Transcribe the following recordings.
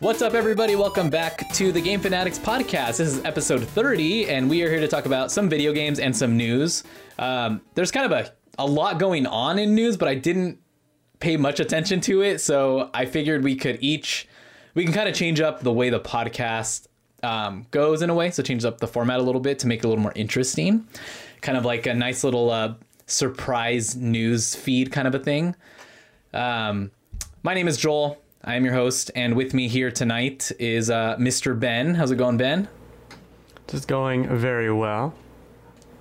What's up, everybody? Welcome back to the Game Fanatics Podcast. This is episode 30, and we are here to talk about some video games and some news. There's kind of a lot going on in news, but I didn't pay much attention to it, so I figured we can kind of change up the way the podcast goes in a way, so change up the format a little bit to make it a little more interesting. Kind of like a nice little surprise news feed kind of a thing. My name is Joel. I am your host, and with me here tonight is Mr. Ben. How's it going, Ben? It's going very well.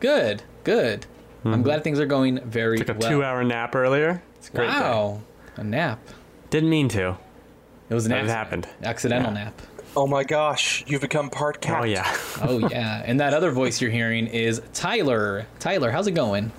Good, good. Mm-hmm. I'm glad things are going very well. Took a 2-hour nap earlier. It's a great day. Wow, a nap. Didn't mean to. It was an accident. It happened. Accidental nap. Oh my gosh, you've become part cat. Oh yeah. Oh yeah. And that other voice you're hearing is Tyler. Tyler, how's it going?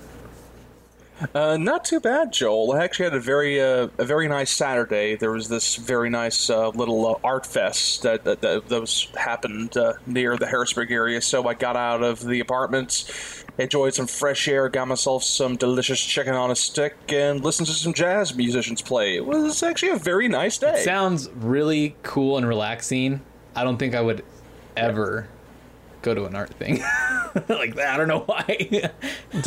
Not too bad, Joel. I actually had a very nice Saturday. There was this very nice little art fest that happened near the Harrisburg area. So I got out of the apartment, enjoyed some fresh air, got myself some delicious chicken on a stick, and listened to some jazz musicians play. It was actually a very nice day. It sounds really cool and relaxing. I don't think I would ever go to an art thing like that. I don't know why. I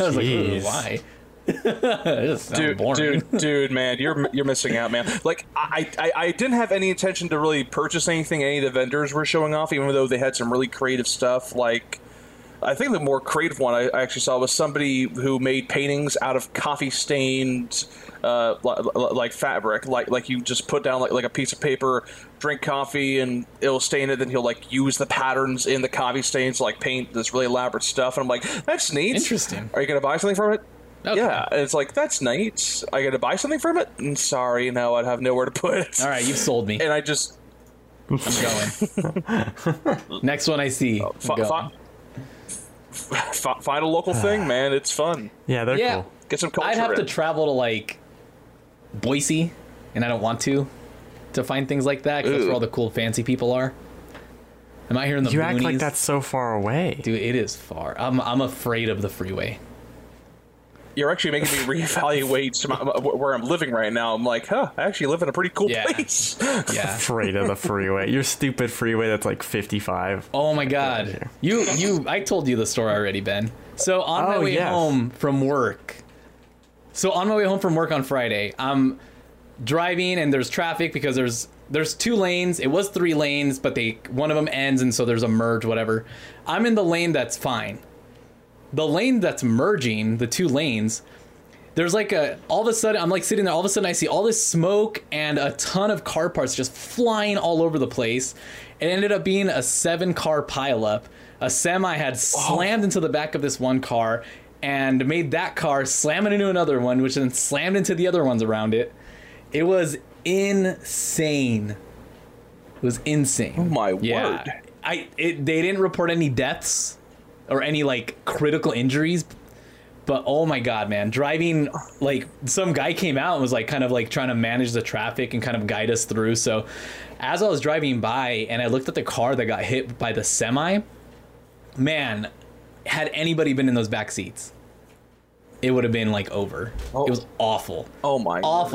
was like, ooh, why? dude, man, you're missing out, man. Like, I didn't have any intention to really purchase anything any of the vendors were showing off, even though they had some really creative stuff. Like, I think the more creative one I actually saw was somebody who made paintings out of coffee-stained, like fabric. Like you just put down like a piece of paper, drink coffee, and it'll stain it. Then he'll like use the patterns in the coffee stains to like paint this really elaborate stuff. And I'm like, that's neat. Interesting. Are you gonna buy something from it? Okay. Yeah, and it's like, that's nice. I gotta buy something from it? I'm sorry, no, I'd have nowhere to put it. All right, you've sold me. And I'm going. Next one I see. Oh, find a local thing, man. It's fun. Yeah, they're cool. Get some culture. I'd have to travel to like Boise, and I don't want to find things like that, because that's where all the cool fancy people are. Am I here in the boonies? You act like that's so far away. Dude, it is far. I'm afraid of the freeway. You're actually making me reevaluate where I'm living right now. I'm like, huh, I actually live in a pretty cool place. Yeah. Afraid of the freeway. Your stupid freeway that's like 55. Oh my god. I told you the story already, Ben. So on my way home from work. So on my way home from work on Friday, I'm driving and there's traffic because there's two lanes. It was three lanes, but one of them ends, and so there's a merge, whatever. I'm in the lane that's fine. The lane that's merging, the two lanes, there's like all of a sudden, I'm like sitting there, all of a sudden I see all this smoke and a ton of car parts just flying all over the place. It ended up being a 7-car pileup. A semi had slammed into the back of this one car and made that car slam into another one, which then slammed into the other ones around it. It was insane. It was insane. Oh my word. They didn't report any deaths or any like critical injuries, but oh my god, man, driving, like, some guy came out and was like kind of like trying to manage the traffic and kind of guide us through. So as I was driving by and I looked at the car that got hit by the semi, man, had anybody been in those back seats, it would have been like over. It was awful. Awful.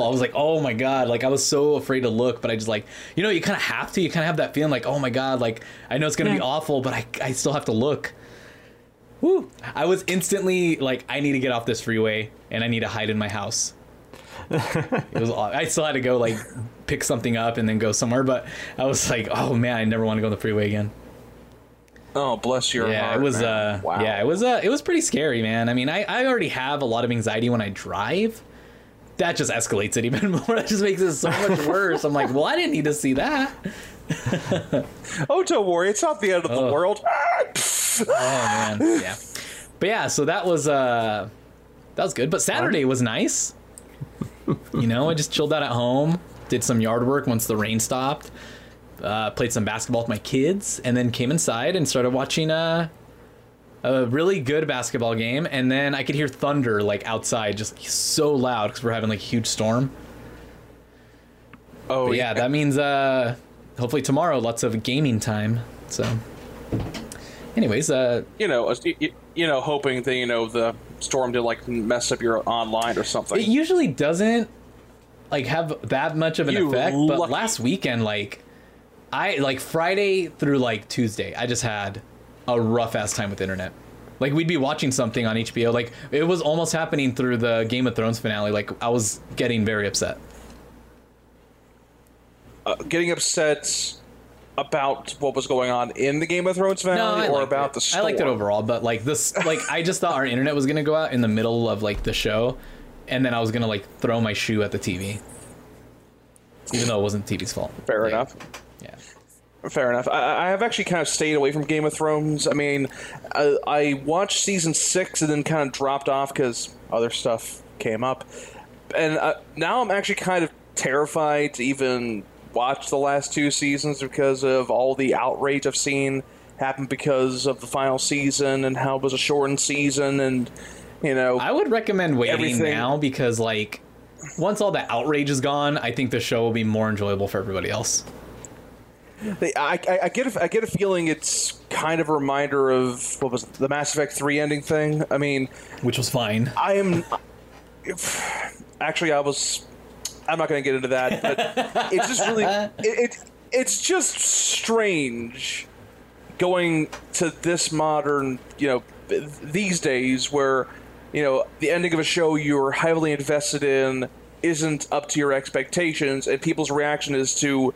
I was like, oh my god, like I was so afraid to look, but I just, like, you know, you kind of have that feeling like, oh my god, like I know it's gonna be awful, but I still have to look. Woo. I was instantly like, I need to get off this freeway and I need to hide in my house. It was awesome. I still had to go like pick something up and then go somewhere, but I was like, oh man, I never want to go on the freeway again. Oh, bless your heart. It was man. Wow. Yeah, it was pretty scary, man. I mean, I already have a lot of anxiety when I drive. That just escalates it even more. That just makes it so much worse. I'm like, well, I didn't need to see that. Oh, don't worry, it's not the end of the world. Oh man, yeah. But yeah, so that was good. But Saturday was nice. You know, I just chilled out at home, did some yard work once the rain stopped, played some basketball with my kids, and then came inside and started watching a really good basketball game. And then I could hear thunder like outside, just so loud, because we're having like a huge storm. Oh yeah, that means hopefully tomorrow lots of gaming time. So. Anyways, you know, hoping that, you know, the storm did like mess up your online or something. It usually doesn't like have that much of an effect, but last weekend, like I like Friday through like Tuesday, I just had a rough ass time with the internet. Like, we'd be watching something on HBO. Like, it was almost happening through the Game of Thrones finale. Like, I was getting very upset. Getting upset about what was going on in the Game of Thrones finale, or about the story? I liked it overall, but like this, like I just thought our internet was going to go out in the middle of like the show, and then I was going to like throw my shoe at the TV, even though it wasn't TV's fault. Fair enough. Yeah. Fair enough. I have actually kind of stayed away from Game of Thrones. I mean, I watched season 6 and then kind of dropped off because other stuff came up. And now I'm actually kind of terrified to even watch the last two seasons because of all the outrage I've seen happen because of the final season and how it was a shortened season. And, you know, I would recommend waiting now because, like, once all the outrage is gone, I think the show will be more enjoyable for everybody else. I get a feeling it's kind of a reminder of what was the Mass Effect 3 ending thing. I mean, which was fine. I'm not going to get into that, but it's just really it's just strange going to this modern, you know, these days where, you know, the ending of a show you're heavily invested in isn't up to your expectations, and people's reaction is to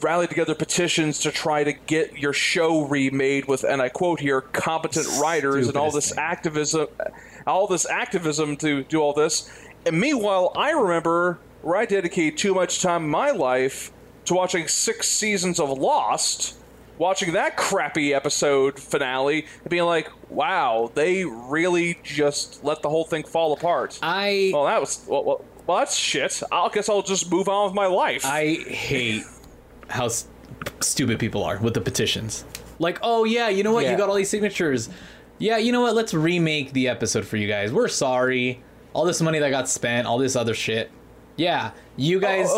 rally together petitions to try to get your show remade with, and I quote here, competent writers and all this activism to do all this. And meanwhile, I remember where I dedicate too much time in my life to watching 6 seasons of Lost, watching that crappy episode finale, and being like, wow, they really just let the whole thing fall apart. Well, that's shit. I guess I'll just move on with my life. I hate how stupid people are with the petitions. Like, oh yeah, you know what? Yeah. You got all these signatures. Yeah, you know what? Let's remake the episode for you guys. We're sorry. All this money that got spent, all this other shit. Yeah, you guys,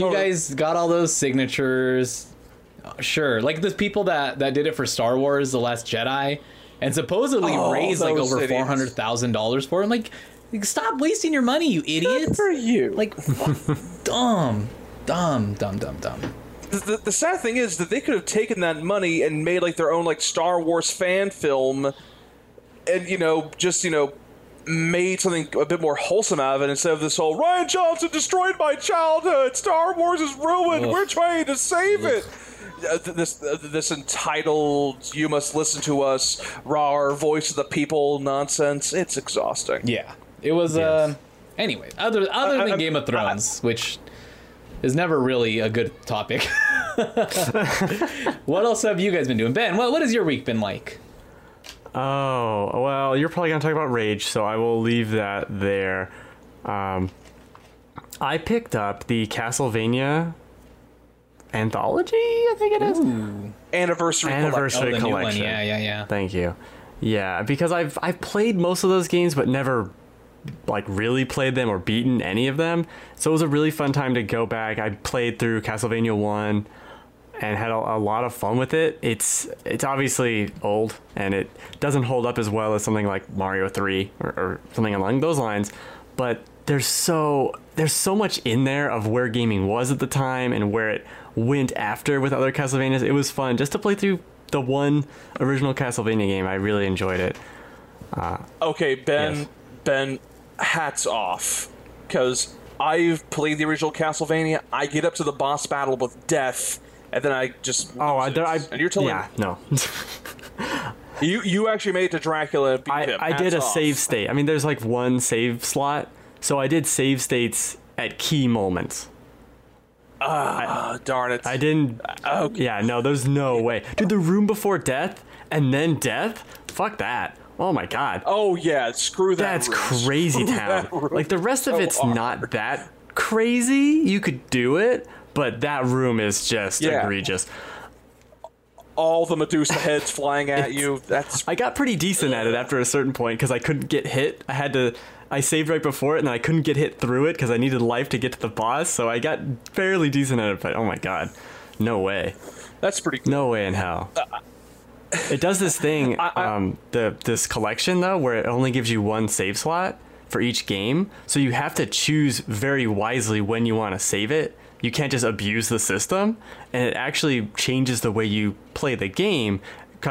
you guys got all those signatures. Sure, like the people that did it for Star Wars The Last Jedi, and supposedly raised like over $400,000 for it. I'm like, stop wasting your money, you idiots! Good for you, like, dumb. The sad thing is that they could have taken that money and made like their own like Star Wars fan film, and made something a bit more wholesome out of it, instead of this whole Ryan Johnson destroyed my childhood, Star Wars is ruined, we're trying to save it. This entitled, you must listen to us, raw voice of the people nonsense. It's exhausting. Yeah, it was. Yes. Anyway, other than Game of Thrones, which is never really a good topic. What else have you guys been doing, Ben? What has your week been like? Oh, well, you're probably going to talk about Rage, so I will leave that there. I picked up the Castlevania Anthology, I think it is. Ooh. Anniversary Collection. Yeah. Thank you. Yeah, because I've played most of those games, but never like really played them or beaten any of them. So it was a really fun time to go back. I played through Castlevania 1. And had a lot of fun with it. It's obviously old, and it doesn't hold up as well as something like Mario 3 or something along those lines. But there's so much in there of where gaming was at the time and where it went after with other Castlevanias. It was fun just to play through the one original Castlevania game. I really enjoyed it. Okay, Ben. Yes. Ben, hats off, because I've played the original Castlevania. I get up to the boss battle with death. And then I just... and you're telling me... Yeah, no. you actually made it to Dracula. And beat him. I did a save state. I mean, there's like one save slot. So I did save states at key moments. Darn it. I didn't... Okay. Yeah, no, there's no way. Dude, the room before death and then death? Fuck that. Oh, my God. Oh, yeah. Screw that. That's room. Crazy town. That like, the rest of it's awkward. Not that crazy. You could do it. But that room is just egregious. All the Medusa heads flying at you. I got pretty decent at it after a certain point because I couldn't get hit. I saved right before it, and I couldn't get hit through it because I needed life to get to the boss. So I got fairly decent at it, but oh my God, no way. That's pretty cool. No way in hell. It does this thing, this collection though, where it only gives you one save slot for each game. So you have to choose very wisely when you want to save it. you can't just abuse the system, and it actually changes the way you play the game.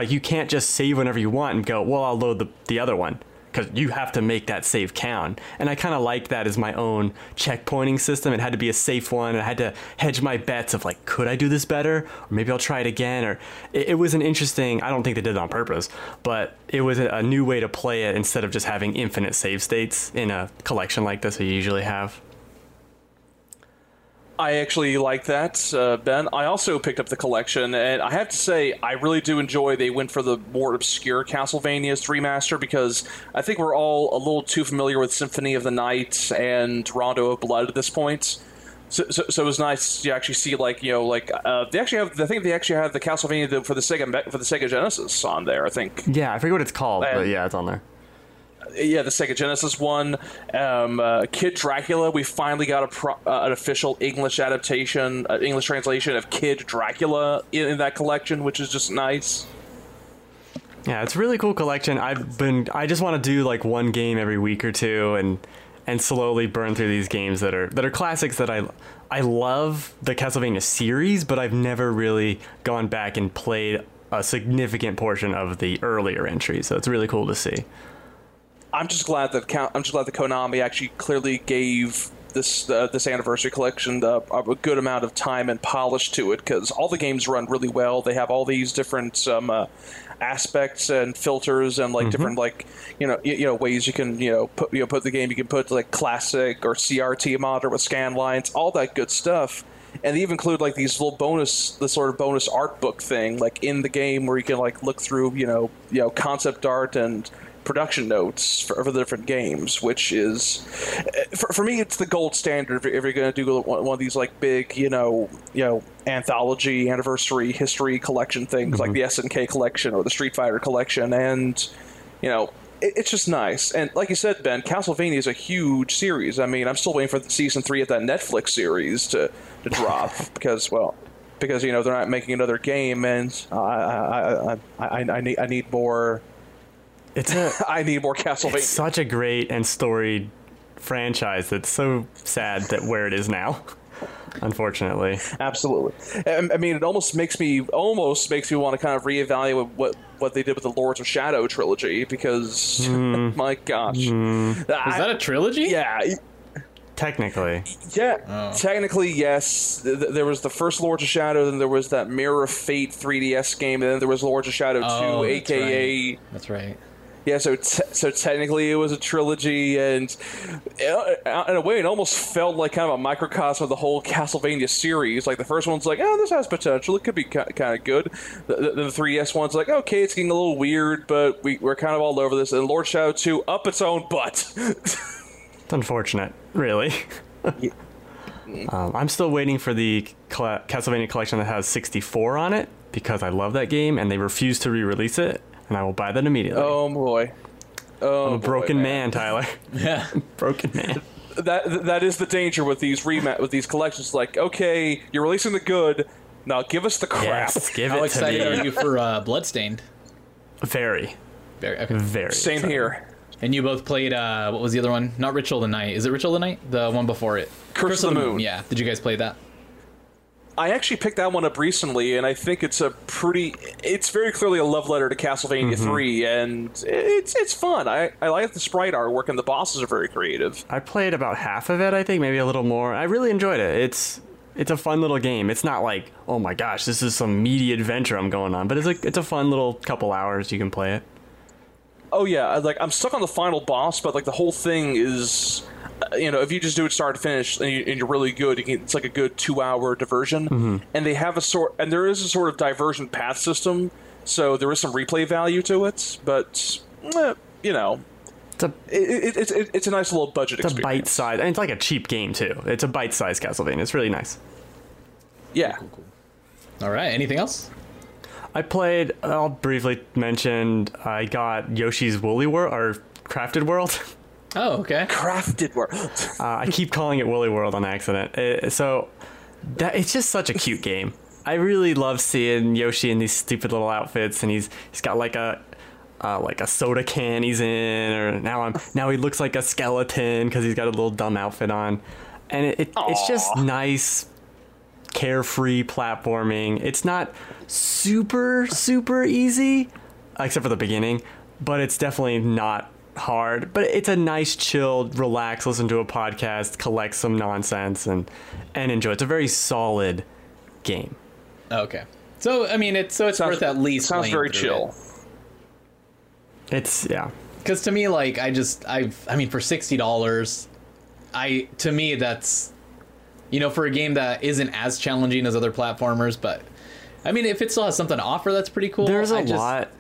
You can't just save whenever you want and go, well, I'll load the other one, because you have to make that save count. And I kind of like that as my own checkpointing system. It had to be a safe one. I had to hedge my bets of like, could I do this better? Or maybe I'll try it again. Or it was an interesting, I don't think they did it on purpose, but it was a new way to play it instead of just having infinite save states in a collection like this that you usually have. I actually like that, Ben. I also picked up the collection, and I have to say, I really do enjoy they went for the more obscure Castlevania's remaster, because I think we're all a little too familiar with Symphony of the Night and Rondo of Blood at this point. So it was nice to actually see, like, you know, like they actually have, I think they actually have the Castlevania for the Sega Genesis on there, I think. Yeah, I forget what it's called, but yeah, it's on there. Yeah, the Sega Genesis one, Kid Dracula. We finally got an official English adaptation, English translation of Kid Dracula in that collection, which is just nice. Yeah, it's a really cool collection. I just want to do like one game every week or two, and slowly burn through these games that are classics that I love the Castlevania series, but I've never really gone back and played a significant portion of the earlier entries. So it's really cool to see. I'm just glad that Konami actually clearly gave this anniversary collection a good amount of time and polish to it, because all the games run really well. They have all these different aspects and filters and like different like you know ways you can put the game. You can put like classic or CRT monitor with scan lines, all that good stuff. And they even include like these little bonus art book thing like in the game where you can like look through concept art and production notes for the different games, which is for me it's the gold standard if you're going to do one of these like big anthology anniversary history collection things like the SNK collection or the Street Fighter collection, and it's just nice. And like you said, Ben, Castlevania is a huge series. I mean, I'm still waiting for the season 3 of that Netflix series to drop because they're not making another game, and I need more. I need more Castlevania. It's such a great and storied franchise that's so sad that where it is now, unfortunately. Absolutely. I mean, it almost makes me want to kind of reevaluate what they did with the Lords of Shadow trilogy, because my gosh, is that a trilogy? Yeah. Technically. Yeah. Oh. Technically, yes. There was the first Lords of Shadow, then there was that Mirror of Fate 3DS game, and then there was Lords of Shadow 2, aka. Right. That's right. Yeah, so technically it was a trilogy, and in a way it almost felt like kind of a microcosm of the whole Castlevania series. Like the first one's like, oh, this has potential, it could be kind of good. The 3DS one's like, okay, it's getting a little weird, but we're kind of all over this. And Lord Shadow 2, up its own butt. It's unfortunate, really. Yeah. I'm still waiting for the Castlevania collection that has 64 on it, because I love that game, and they refuse to re-release it. And I will buy that immediately. Oh, boy. I'm a broken man, Tyler. Yeah. Broken man. That is the danger with these collections. Like, okay, you're releasing the good. Now give us the crap. Yes, give How it excited to me. Are you for Bloodstained? Very. Very, okay. Very. Same exciting. Here. And you both played, what was the other one? Not Ritual of the Night. Is it Ritual of the Night? The one before it. Curse of the Moon. Yeah. Did you guys play that? I actually picked that one up recently, and I think it's very clearly a love letter to Castlevania 3, and it's fun. I like the sprite artwork, and the bosses are very creative. I played about half of it, I think, maybe a little more. I really enjoyed it. It's a fun little game. It's not like, oh my gosh, this is some meaty adventure I'm going on, but it's a fun little couple hours you can play it. Oh yeah, like I'm stuck on the final boss, but like the whole thing is, if you just do it start to finish and you're really good, it's like a good 2-hour diversion. And they have there is a sort of diversion path system, so there is some replay value to it. But it's a nice little budget experience. It's a bite size, and it's like a cheap game too. It's a bite size Castlevania. It's really nice. Yeah. Cool. All right. Anything else? I played. I'll briefly mention. I got Yoshi's Woolly World or Crafted World. Oh, okay. Crafted World. I keep calling it Woolly World on accident. It's just such a cute game. I really love seeing Yoshi in these stupid little outfits, and he's got like a soda can he's in, or now he looks like a skeleton because he's got a little dumb outfit on, and it's just nice carefree platforming. It's not super, super easy, except for the beginning, but it's definitely not hard. But it's a nice, chilled, relax, listen to a podcast, collect some nonsense, and enjoy. It's a very solid game. Okay. So, I mean, it's worth at least playing through it. Sounds very chill. It's, yeah. Because to me, like, for $60, to me, that's, you know, for a game that isn't as challenging as other platformers, but, I mean, if it still has something to offer, that's pretty cool. I don't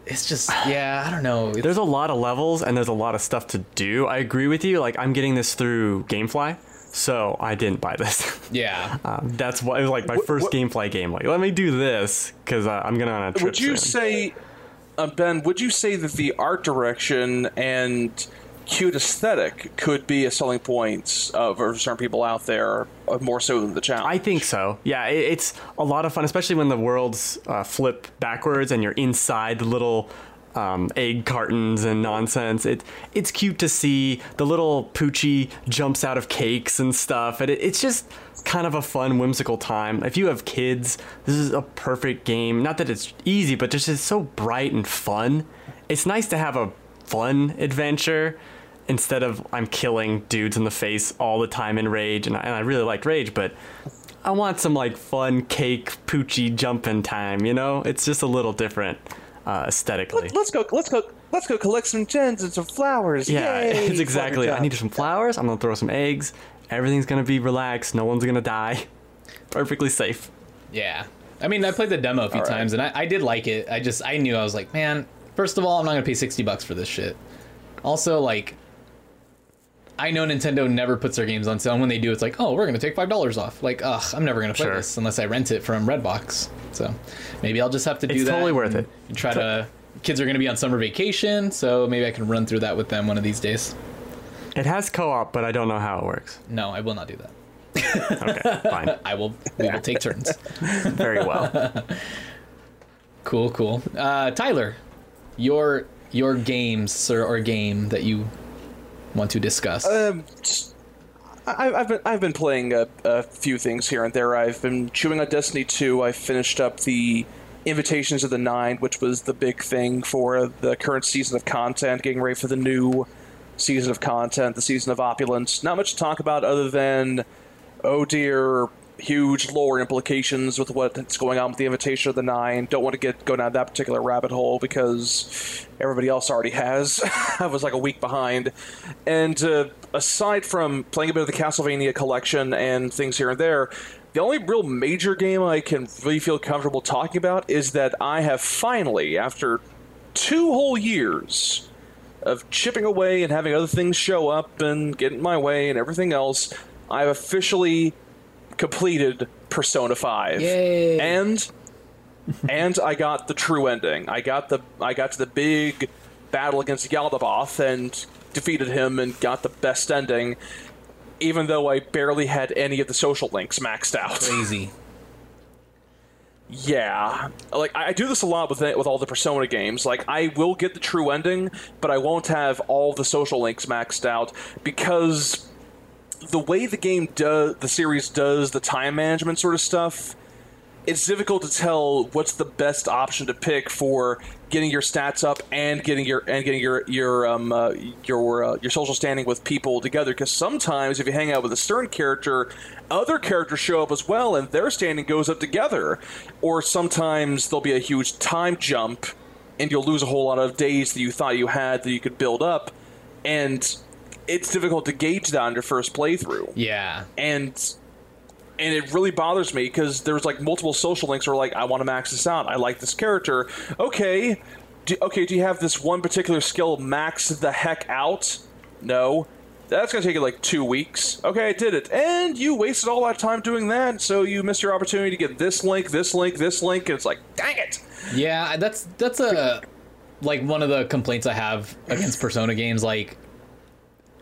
know. There's a lot of levels, and there's a lot of stuff to do. I agree with you. Like, I'm getting this through GameFly, so I didn't buy this. Yeah. That's why it was, like, my first GameFly game. Like, let me do this, because I'm going on a trip soon. Ben, would you say that the art direction and cute aesthetic could be a selling point for certain people out there, more so than the challenge? I think so. Yeah, it's a lot of fun, especially when the worlds flip backwards and you're inside the little egg cartons and nonsense. It's cute to see. The little Poochie jumps out of cakes and stuff, and it's just kind of a fun, whimsical time. If you have kids, this is a perfect game. Not that it's easy, but just it's so bright and fun. It's nice to have a fun adventure instead of I'm killing dudes in the face all the time in Rage, and I really liked Rage, but I want some like fun cake Poochie jumping time, you know? It's just a little different. Aesthetically, let's go collect some gems and some flowers. Yeah. Yay, it's exactly, I need some flowers, I'm gonna throw some eggs, everything's gonna be relaxed, no one's gonna die, perfectly safe. Yeah, I mean, I played the demo a few times, and I did like it. I knew, I was like, man, first of all, I'm not gonna pay $60 for this shit. Also, like, I know Nintendo never puts their games on sale, and when they do, it's like, oh, we're gonna take $5 off. Like, ugh, I'm never gonna play this unless I rent it from Redbox. So maybe I'll just have to do that. It's totally worth it. Kids are gonna be on summer vacation, so maybe I can run through that with them one of these days. It has co-op, but I don't know how it works. No, I will not do that. Okay, fine. We will take turns. Very well. Cool. Tyler, your games, sir, or game that you want to discuss? I've been playing a few things here and there. I've been chewing on Destiny 2. I finished up the Invitations of the Nine, which was the big thing for the current season of content, getting ready for the new season of content, the season of opulence. Not much to talk about other than, oh dear, huge lore implications with what's going on with the Invitation of the Nine. Don't want to go down that particular rabbit hole because everybody else already has. I was like a week behind. And aside from playing a bit of the Castlevania collection and things here and there, the only real major game I can really feel comfortable talking about is that I have finally, after 2 whole years of chipping away and having other things show up and get in my way and everything else, I've officially completed Persona 5. Yay. And I got the true ending. I got to the big battle against Yaldabaoth and defeated him and got the best ending, even though I barely had any of the social links maxed out. Crazy. Yeah, like I do this a lot with all the Persona games. Like, I will get the true ending, but I won't have all the social links maxed out because the way the series does the time management sort of stuff, it's difficult to tell what's the best option to pick for getting your stats up and getting your social standing with people together. Because sometimes if you hang out with a certain character, other characters show up as well, and their standing goes up together. Or sometimes there'll be a huge time jump, and you'll lose a whole lot of days that you thought you had that you could build up, and it's difficult to gauge that on your first playthrough. Yeah. And it really bothers me because there's like multiple social links where like, I want to max this out. I like this character. Okay. Do you have this one particular skill max the heck out? No. That's going to take you like 2 weeks. Okay, I did it. And you wasted all that time doing that, so you missed your opportunity to get this link. And it's like, dang it. Yeah, that's like one of the complaints I have against Persona games. Like,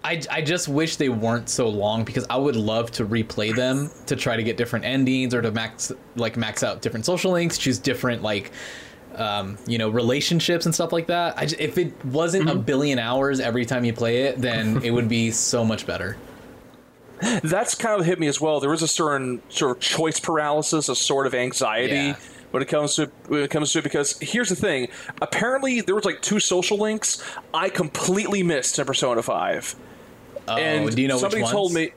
I just wish they weren't so long because I would love to replay them to try to get different endings or to max out different social links, choose different relationships and stuff like that. If it wasn't 1 billion hours every time you play it, then it would be so much better. That's kind of hit me as well. There is a certain sort of choice paralysis, a sort of anxiety when it comes to it, because here's the thing. Apparently, there was like 2 social links I completely missed in Persona 5. Oh, and do you know somebody which told me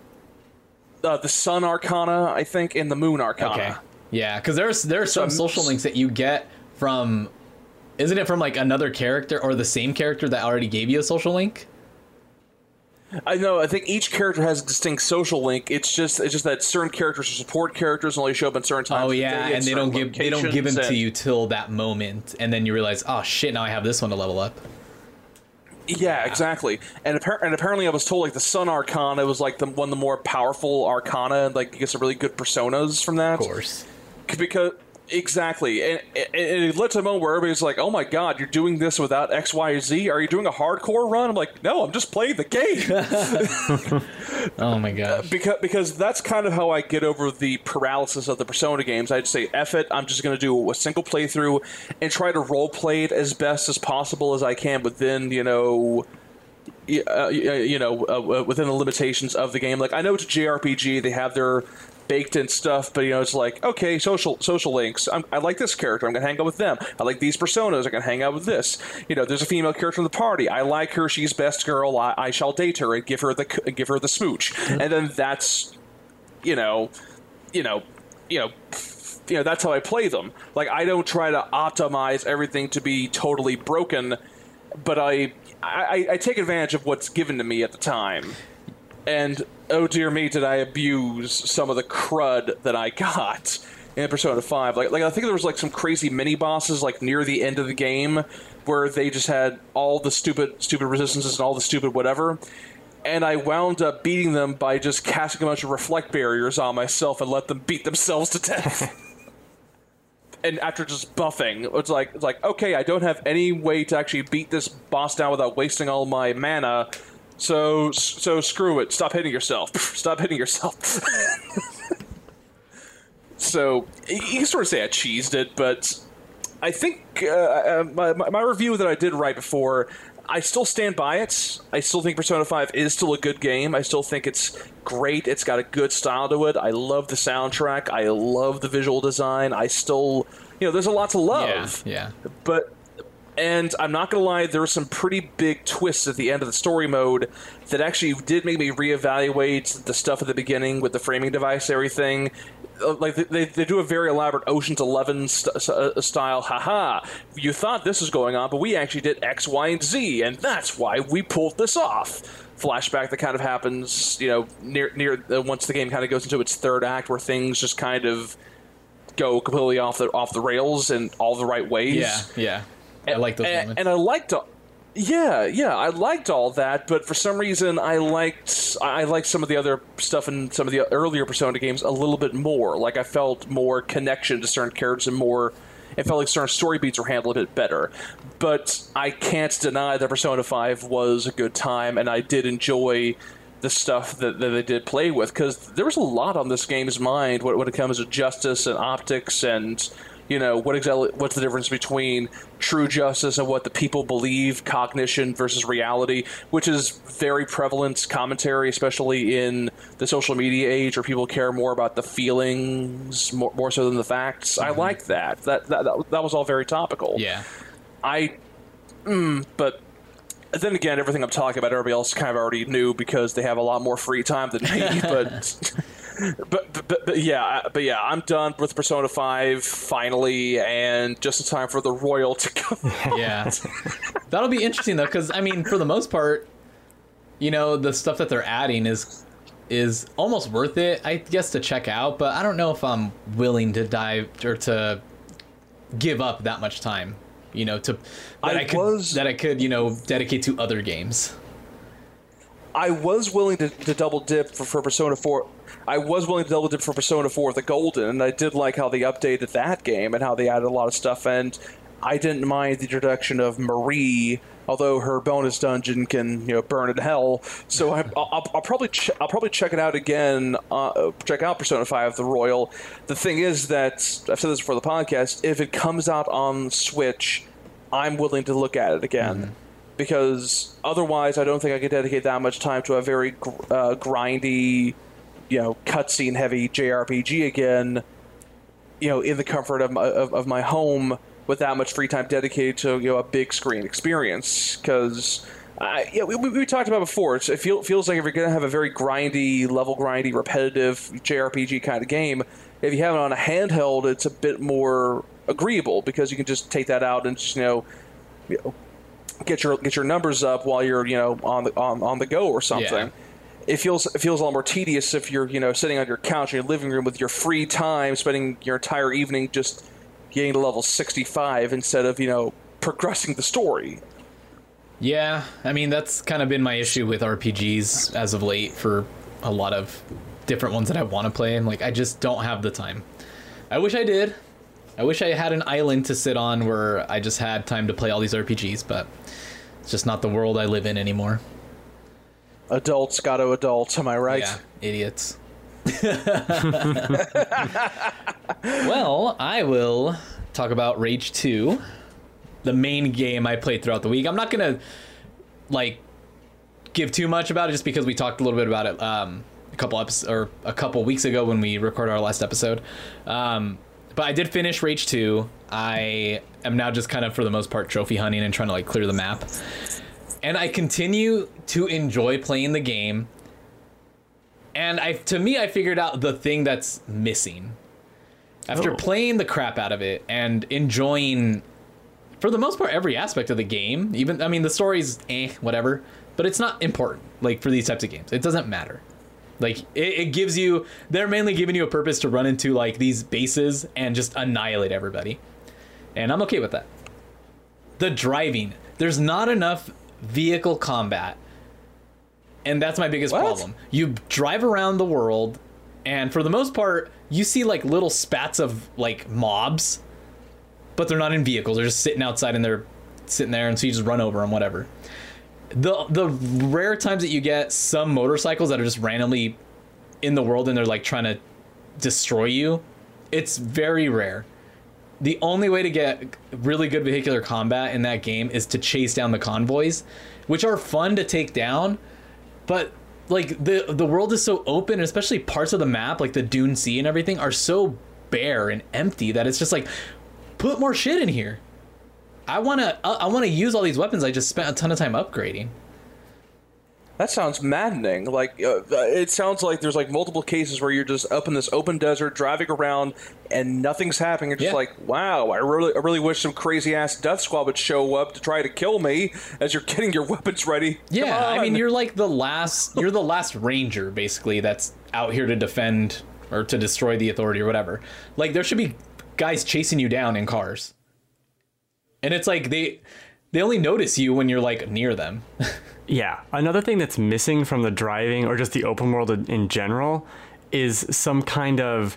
the Sun Arcana, I think, and the Moon Arcana. Okay. Yeah, because there's some social links that you get from, isn't it from like another character or the same character that already gave you a social link? I know. I think each character has a distinct social link. It's just that certain characters are support characters and only show up at certain times. Oh yeah, and they don't give them to you till that moment, and then you realize, oh shit, now I have this one to level up. Yeah, exactly. And apparently, I was told like the Sun Arcana was like one of the more powerful Arcana, and like you get some really good personas from that. Of course, because. Exactly, and it led to a moment where everybody's like, "Oh my God, you're doing this without X, Y, or Z? Are you doing a hardcore run?" I'm like, "No, I'm just playing the game." Oh my God! Because that's kind of how I get over the paralysis of the Persona games. I'd say, "F it, I'm just going to do a single playthrough and try to role play it as best as possible as I can within, within the limitations of the game." Like I know it's a JRPG; they have their baked in stuff, but it's like, okay, social links. I like this character, I'm gonna hang out with them. I like these personas, I'm gonna hang out with this. There's a female character in the party, I like her, she's best girl, I shall date her and give her the smooch. And then that's that's how I play them. Like I don't try to optimize everything to be totally broken, but I take advantage of what's given to me at the time. And oh dear me, did I abuse some of the crud that I got in Persona 5. Like I think there was like some crazy mini bosses like near the end of the game where they just had all the stupid resistances and all the stupid whatever. And I wound up beating them by just casting a bunch of reflect barriers on myself and let them beat themselves to death. And after just buffing, it's like okay, I don't have any way to actually beat this boss down without wasting all my mana. So screw it. Stop hitting yourself. Stop hitting yourself. So you can sort of say I cheesed it, but I think my review that I did right before, I still stand by it. I still think Persona 5 is still a good game. I still think it's great. It's got a good style to it. I love the soundtrack. I love the visual design. I still, there's a lot to love. Yeah. But. And I'm not going to lie, there were some pretty big twists at the end of the story mode that actually did make me reevaluate the stuff at the beginning with the framing device, everything. Like, they do a very elaborate Ocean's 11 style, haha, you thought this was going on, but we actually did X, Y, and Z, and that's why we pulled this off. Flashback that kind of happens, near once the game kind of goes into its third act where things just kind of go completely off the rails in all the right ways. Yeah. I liked those moments. And I liked all... Yeah, I liked all that, but for some reason I liked some of the other stuff in some of the earlier Persona games a little bit more. Like, I felt more connection to certain characters and more... It felt like certain story beats were handled a bit better. But I can't deny that Persona 5 was a good time, and I did enjoy the stuff that they did play with, because there was a lot on this game's mind when it comes to justice and optics and... what's the difference between true justice and what the people believe, cognition versus reality, which is very prevalent commentary, especially in the social media age where people care more about the feelings more so than the facts. Mm-hmm. I like that. That was all very topical. Yeah. But then again, everything I'm talking about, everybody else kind of already knew because they have a lot more free time than me, but... But yeah, I'm done with Persona 5 finally, and just in time for the Royal to come. Yeah, that'll be interesting though, because I mean, for the most part, the stuff that they're adding is almost worth it, I guess, to check out. But I don't know if I'm willing to dive or to give up that much time, I could dedicate to other games. I was willing to double dip for Persona 4. I was willing to double dip for Persona 4 the Golden, and I did like how they updated that game and how they added a lot of stuff, and I didn't mind the introduction of Marie, although her bonus dungeon can burn in hell. So I'll probably check it out again. Check out Persona 5 the Royal. The thing is that I've said this before the podcast. If it comes out on Switch, I'm willing to look at it again. Mm-hmm. Because otherwise, I don't think I could dedicate that much time to a very grindy you know, cutscene heavy JRPG again, you know, in the comfort of my home with that much free time dedicated to, you know, a big screen experience. Because you know, we talked about before, it feels like if you're going to have a very grindy, level grindy, repetitive JRPG kind of game, if you have it on a handheld, it's a bit more agreeable because you can just take that out and just, you know get your numbers up while you're, you know, on the go or something. Yeah. It feels a lot more tedious if you're, you know, sitting on your couch in your living room with your free time, spending your entire evening just getting to level 65 instead of, you know, progressing the story. Yeah, I mean, that's kind of been my issue with RPGs as of late for a lot of different ones that I want to play. I'm like, I just don't have the time. I wish I did. I wish I had an island to sit on where I just had time to play all these RPGs, but it's just not the world I live in anymore. Adults gotta adults, am I right? Yeah, idiots. Well, I will talk about Rage 2, the main game I played throughout the week. I'm not gonna, like, give too much about it just because we talked a little bit about it a couple weeks ago when we recorded our last episode. But I did finish Rage 2. I am now just kind of, for the most part, trophy hunting and trying to, like, clear the map. And I continue to enjoy playing the game. And to me, I figured out the thing that's missing. After playing the crap out of it and enjoying, for the most part, every aspect of the game. Even, I mean, the story's whatever. But it's not important, like, for these types of games. It doesn't matter. Like, it gives you, they're mainly giving you a purpose to run into, like, these bases and just annihilate everybody. And I'm okay with that. The driving. There's not enough vehicle combat. And that's my biggest problem. You drive around the world, and for the most part, you see, like, little spats of, like, mobs. But they're not in vehicles. They're just sitting outside, and they're sitting there, and so you just run over them, whatever. The rare times that you get some motorcycles that are just randomly in the world and they're, like, trying to destroy you, it's very rare. The only way to get really good vehicular combat in that game is to chase down the convoys, which are fun to take down, but, like, the world is so open, and especially parts of the map, like the Dune Sea and everything, are so bare and empty that it's just like, put more shit in here. I want to use all these weapons I just spent a ton of time upgrading. That sounds maddening. Like, it sounds like there's, like, multiple cases where you're just up in this open desert driving around and nothing's happening. You're just like, wow, I really wish some crazy-ass death squad would show up to try to kill me as you're getting your weapons ready. Yeah, I mean, you're, like, the last ranger, basically, that's out here to defend or to destroy the authority or whatever. Like, there should be guys chasing you down in cars. And it's like they only notice you when you're, like, near them. Yeah. Another thing that's missing from the driving or just the open world in general is some kind of,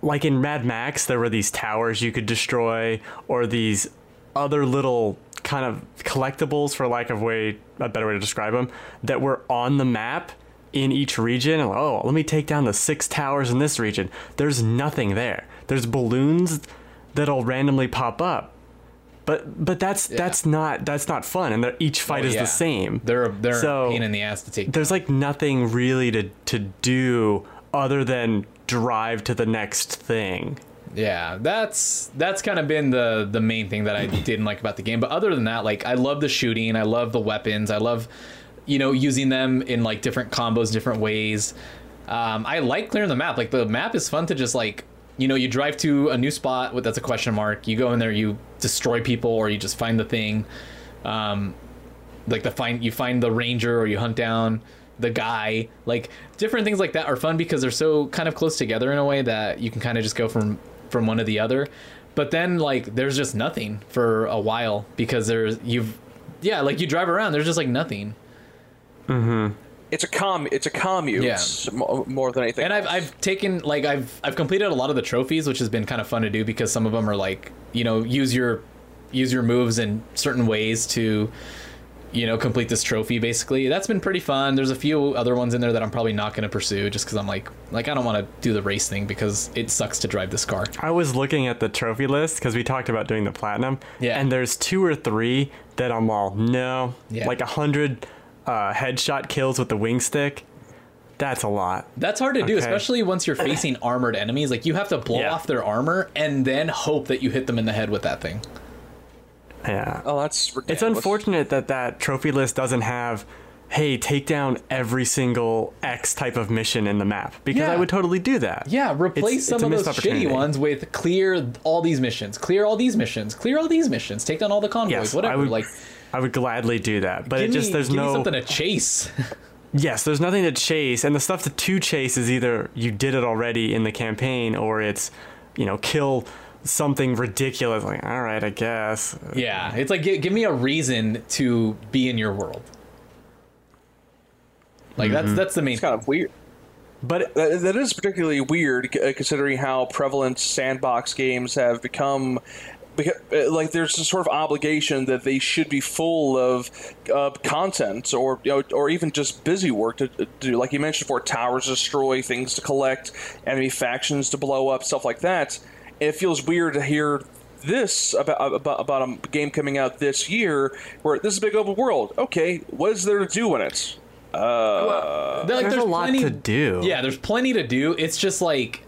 like in Mad Max, there were these towers you could destroy or these other little kind of collectibles, for lack of a better way to describe them, that were on the map in each region. And, oh, let me take down the 6 towers in this region. There's nothing there. There's balloons that'll randomly pop up. But that's not fun, and each fight is the same. They're so a pain in the ass to take. There's like nothing really to do other than drive to the next thing. Yeah, that's kind of been the main thing that I didn't like about the game. But other than that, like, I love the shooting, I love the weapons, I love, you know, using them in, like, different combos, different ways. I like clearing the map. Like, the map is fun to just, like, you know, you drive to a new spot that's a question mark. You go in there, you destroy people, or you just find the thing. You find the ranger, or you hunt down the guy. Like, different things like that are fun because they're so kind of close together in a way that you can kind of just go from one to the other. But then, like, there's just nothing for a while because you drive around, there's just, like, nothing. Mm-hmm. It's a commute more than anything. And else. I've completed a lot of the trophies, which has been kind of fun to do because some of them are like, you know, use your moves in certain ways to, you know, complete this trophy. Basically, that's been pretty fun. There's a few other ones in there that I'm probably not going to pursue just because I'm like I don't want to do the race thing because it sucks to drive this car. I was looking at the trophy list because we talked about doing the platinum. Yeah. And there's 2 or 3 that I'm all like 100. Headshot kills with the wing stick. That's a lot. That's hard to do, especially once you're facing armored enemies. Like, you have to blow off their armor and then hope that you hit them in the head with that thing. Yeah. Oh, that's ridiculous. It's unfortunate that that trophy list doesn't have, hey, take down every single X type of mission in the map, because I would totally do that. Yeah, replace some of those shitty ones with clear all these missions, clear all these missions, clear all these missions, take down all the convoys, whatever. I would gladly do that, but there's something to chase. Yes, there's nothing to chase, and the stuff to chase is either you did it already in the campaign, or it's, you know, kill something ridiculous. Like, all right, I guess. Yeah, it's like, give me a reason to be in your world. Like, that's the main. It's kind of weird. But that is particularly weird, considering how prevalent sandbox games have become. Like, there's this sort of obligation that they should be full of content, or, you know, or even just busy work to do. Like you mentioned before, towers to destroy, things to collect, enemy factions to blow up, stuff like that. It feels weird to hear this about a game coming out this year where this is a big open world. Okay, what is there to do in it? Well, there's a lot to do. Yeah, there's plenty to do. It's just like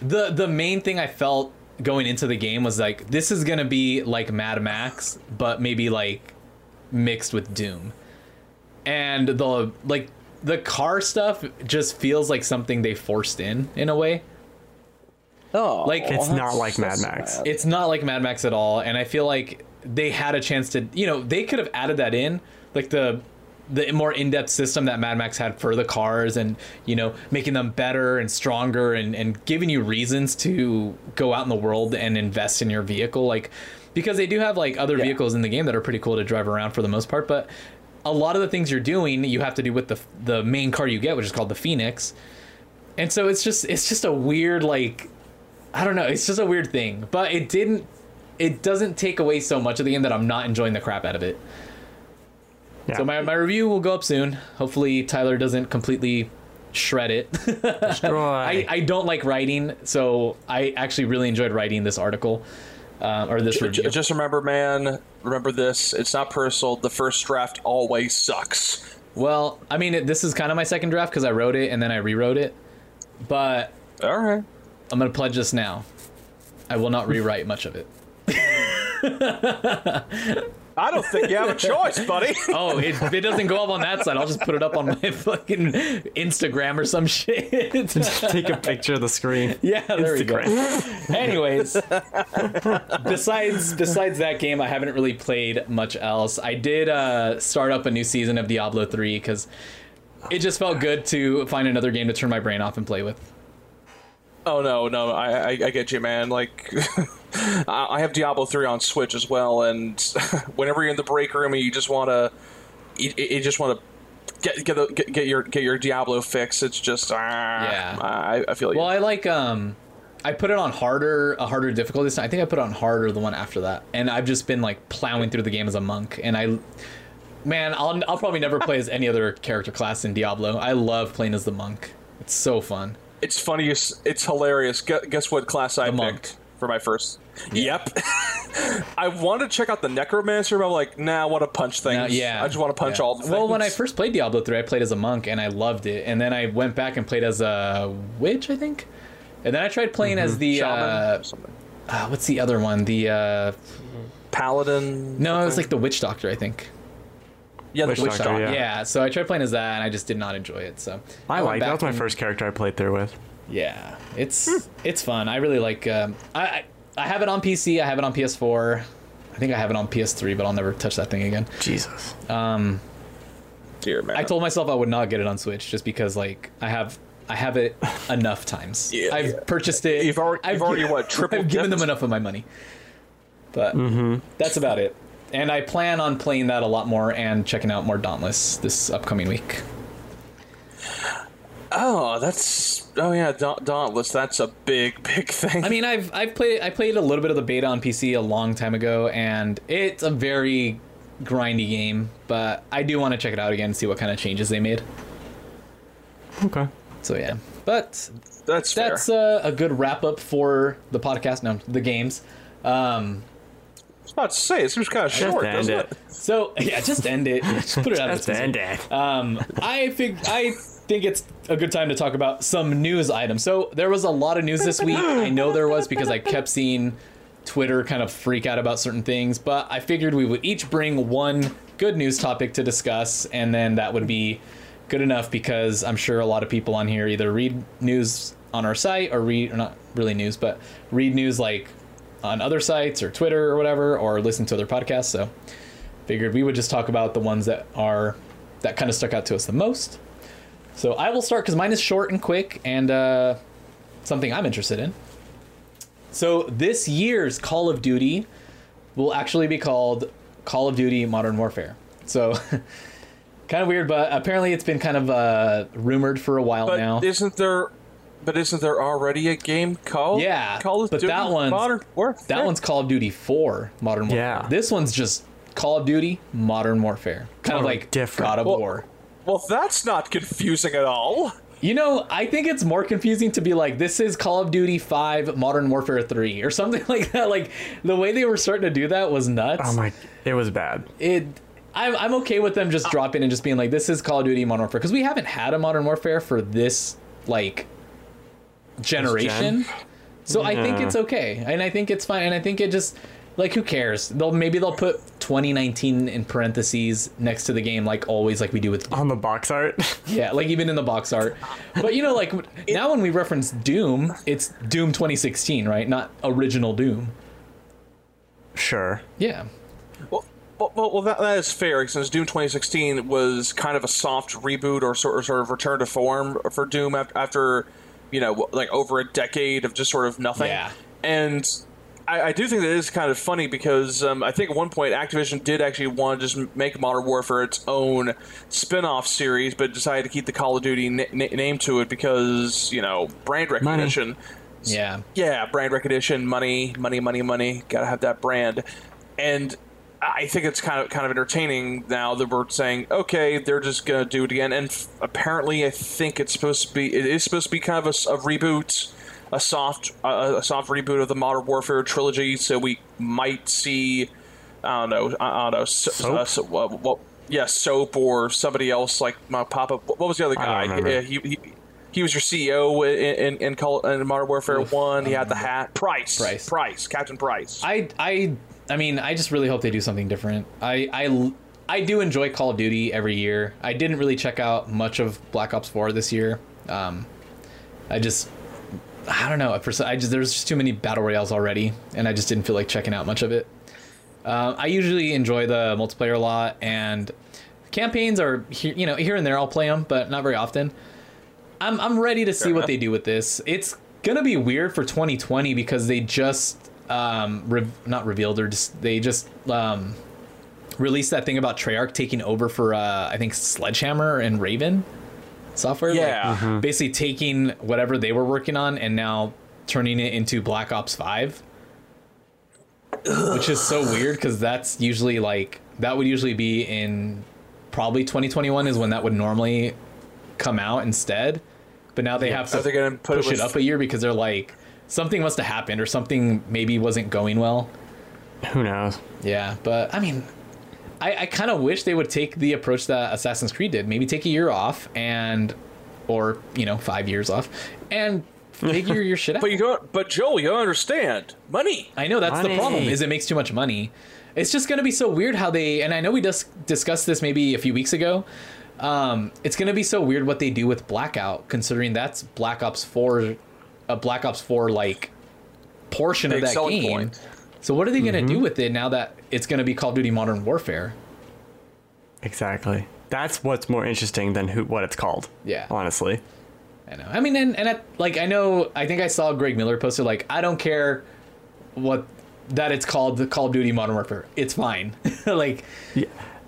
the main thing I felt going into the game was like, this is gonna be like Mad Max, but maybe like mixed with Doom. And the car stuff just feels like something they forced in a way. Oh, like it's not like Mad Max. Bad. It's not like Mad Max at all. And I feel like they had a chance to, you know, they could have added that in, like the more in-depth system that Mad Max had for the cars, and, you know, making them better and stronger and giving you reasons to go out in the world and invest in your vehicle. Like, because they do have like other vehicles in the game that are pretty cool to drive around for the most part. But a lot of the things you're doing, you have to do with the main car you get, which is called the Phoenix. And so it's just a weird, like, I don't know. It's just a weird thing, but it doesn't take away so much of the game that I'm not enjoying the crap out of it. Yeah. So my review will go up soon. Hopefully Tyler doesn't completely shred it. I don't like writing, so I actually really enjoyed writing this article or this review. Just remember, man, remember this. It's not personal. The first draft always sucks. Well, I mean, this is kind of my second draft because I wrote it and then I rewrote it. But all right, I'm going to pledge this now. I will not rewrite much of it. I don't think you have a choice, buddy. Oh, it doesn't go up on that side. I'll just put it up on my fucking Instagram or some shit. Just take a picture of the screen. Yeah, there Instagram. We go. Anyways, besides that game, I haven't really played much else. I did start up a new season of Diablo 3 because it just felt good to find another game to turn my brain off and play with. Oh, no, I get you, man. Like, I have Diablo 3 on Switch as well, and whenever you're in the break room and you just want to, get your Diablo fix, it's just I feel you. Well, I like I put it on harder difficulty. I think I put it on harder the one after that, and I've just been like plowing through the game as a monk. And I'll probably never play as any other character class in Diablo. I love playing as the monk. It's so fun. It's funny. It's hilarious. Guess what class I picked for my first? Yeah. Yep. I wanted to check out the Necromancer, but I'm like, nah, I want to punch things. I just want to punch all the things. Well, when I first played Diablo 3, I played as a monk, and I loved it. And then I went back and played as a witch, I think. And then I tried playing as the... Shaman, what's the other one? The... Paladin? No, it was like the Witch Doctor, I think. Yeah, the Witch Doctor, yeah, so I tried playing as that, and I just did not enjoy it. So I like that was my first character I played through with. Yeah, it's fun. I really like. I have it on PC. I have it on PS4. I think I have it on PS3, but I'll never touch that thing again. Jesus. Dear man. I told myself I would not get it on Switch just because, like, I have it enough times. I've purchased it. I've given them enough of my money. But that's about it. And I plan on playing that a lot more and checking out more Dauntless this upcoming week. Dauntless. That's a big thing. I mean, I played a little bit of the beta on PC a long time ago, and it's a very grindy game. But I do want to check it out again and see what kind of changes they made. Okay. So yeah, but that's a good wrap up for the podcast. No, the games. I was about to say, it seems kind of short, doesn't it? So, yeah, just end it. Just put it out of the end it. I think it's a good time to talk about some news items. So there was a lot of news this week. I know there was because I kept seeing Twitter kind of freak out about certain things, but I figured we would each bring one good news topic to discuss, and then that would be good enough because I'm sure a lot of people on here either read news on our site or read, or not really news, but read news like on other sites or Twitter or whatever, or listen to other podcasts. So figured we would just talk about the ones that are, that kind of stuck out to us the most. So I will start because mine is short and quick and something I'm interested in. So this year's Call of Duty will actually be called Call of Duty Modern Warfare. So kind of weird, but apparently it's been kind of rumored for a while now. But isn't there already a game called Call of Duty Modern Warfare? That one's Call of Duty 4 Modern Warfare. Yeah. This one's just Call of Duty Modern Warfare. Kind of like different. God of War. Well, that's not confusing at all. You know, I think it's more confusing to be like, this is Call of Duty 5 Modern Warfare 3 or something like that. Like, the way they were starting to do that was nuts. Oh my, it was bad. I'm okay with them just dropping and just being like, this is Call of Duty Modern Warfare. Because we haven't had a Modern Warfare for this, like, generation. So yeah. I think it's okay. And I think it's fine. And I think it just, like, who cares? Maybe they'll put 2019 in parentheses next to the game, like always, like we do with Doom. On the box art. Yeah, like even in the box art. But you know, like now when we reference Doom, it's Doom 2016, right? Not original Doom. Sure. Yeah. Well, that is fair, since Doom 2016 was kind of a soft reboot or sort of return to form for Doom after, you know, like over a decade of just sort of nothing. Yeah. And I do think that is kind of funny because I think at one point Activision did actually want to just make Modern Warfare its own spin-off series, but decided to keep the Call of Duty name to it because, you know, brand recognition. Money. Yeah. Yeah, brand recognition, money. Gotta have that brand. And I think it's kind of entertaining now that we're saying, okay, they're just gonna do it again. And apparently, I think it is supposed to be kind of a reboot. A soft reboot of the Modern Warfare trilogy, so we might see, I don't know, soap or somebody else like my pop up. What was the other guy? He was your CEO in Modern Warfare 1. He had the hat. Price, Captain Price. I mean, I just really hope they do something different. I do enjoy Call of Duty every year. I didn't really check out much of Black Ops 4 this year. I don't know. There's just too many battle royales already, and I just didn't feel like checking out much of it. I usually enjoy the multiplayer a lot, and campaigns are here and there. I'll play them, but not very often. I'm ready to see what they do with this. It's gonna be weird for 2020 because they just not revealed, they just released that thing about Treyarch taking over for I think Sledgehammer and Raven Software, basically taking whatever they were working on and now turning it into Black Ops 5, which is so weird because that's usually like, that would usually be in probably 2021 is when that would normally come out instead, but now they have to push it up a year because they're like, something must have happened or something maybe wasn't going well, who knows. Yeah, but I mean, I kind of wish they would take the approach that Assassin's Creed did. Maybe take a year off or 5 years off and figure your shit out. But Joel, you don't understand. Money. I know that's money. The problem is it makes too much money. It's just going to be so weird how they, and I know we just discussed this maybe a few weeks ago. It's going to be so weird what they do with Blackout, considering that's Black Ops 4, a Black Ops 4 like portion of that game. Point. So what are they going to do with it now that it's going to be Call of Duty Modern Warfare? Exactly. That's what's more interesting than what it's called. Yeah. Honestly. I know. I mean, I think I saw Greg Miller posted, like, I don't care that it's called the Call of Duty Modern Warfare. It's fine. Like, yeah.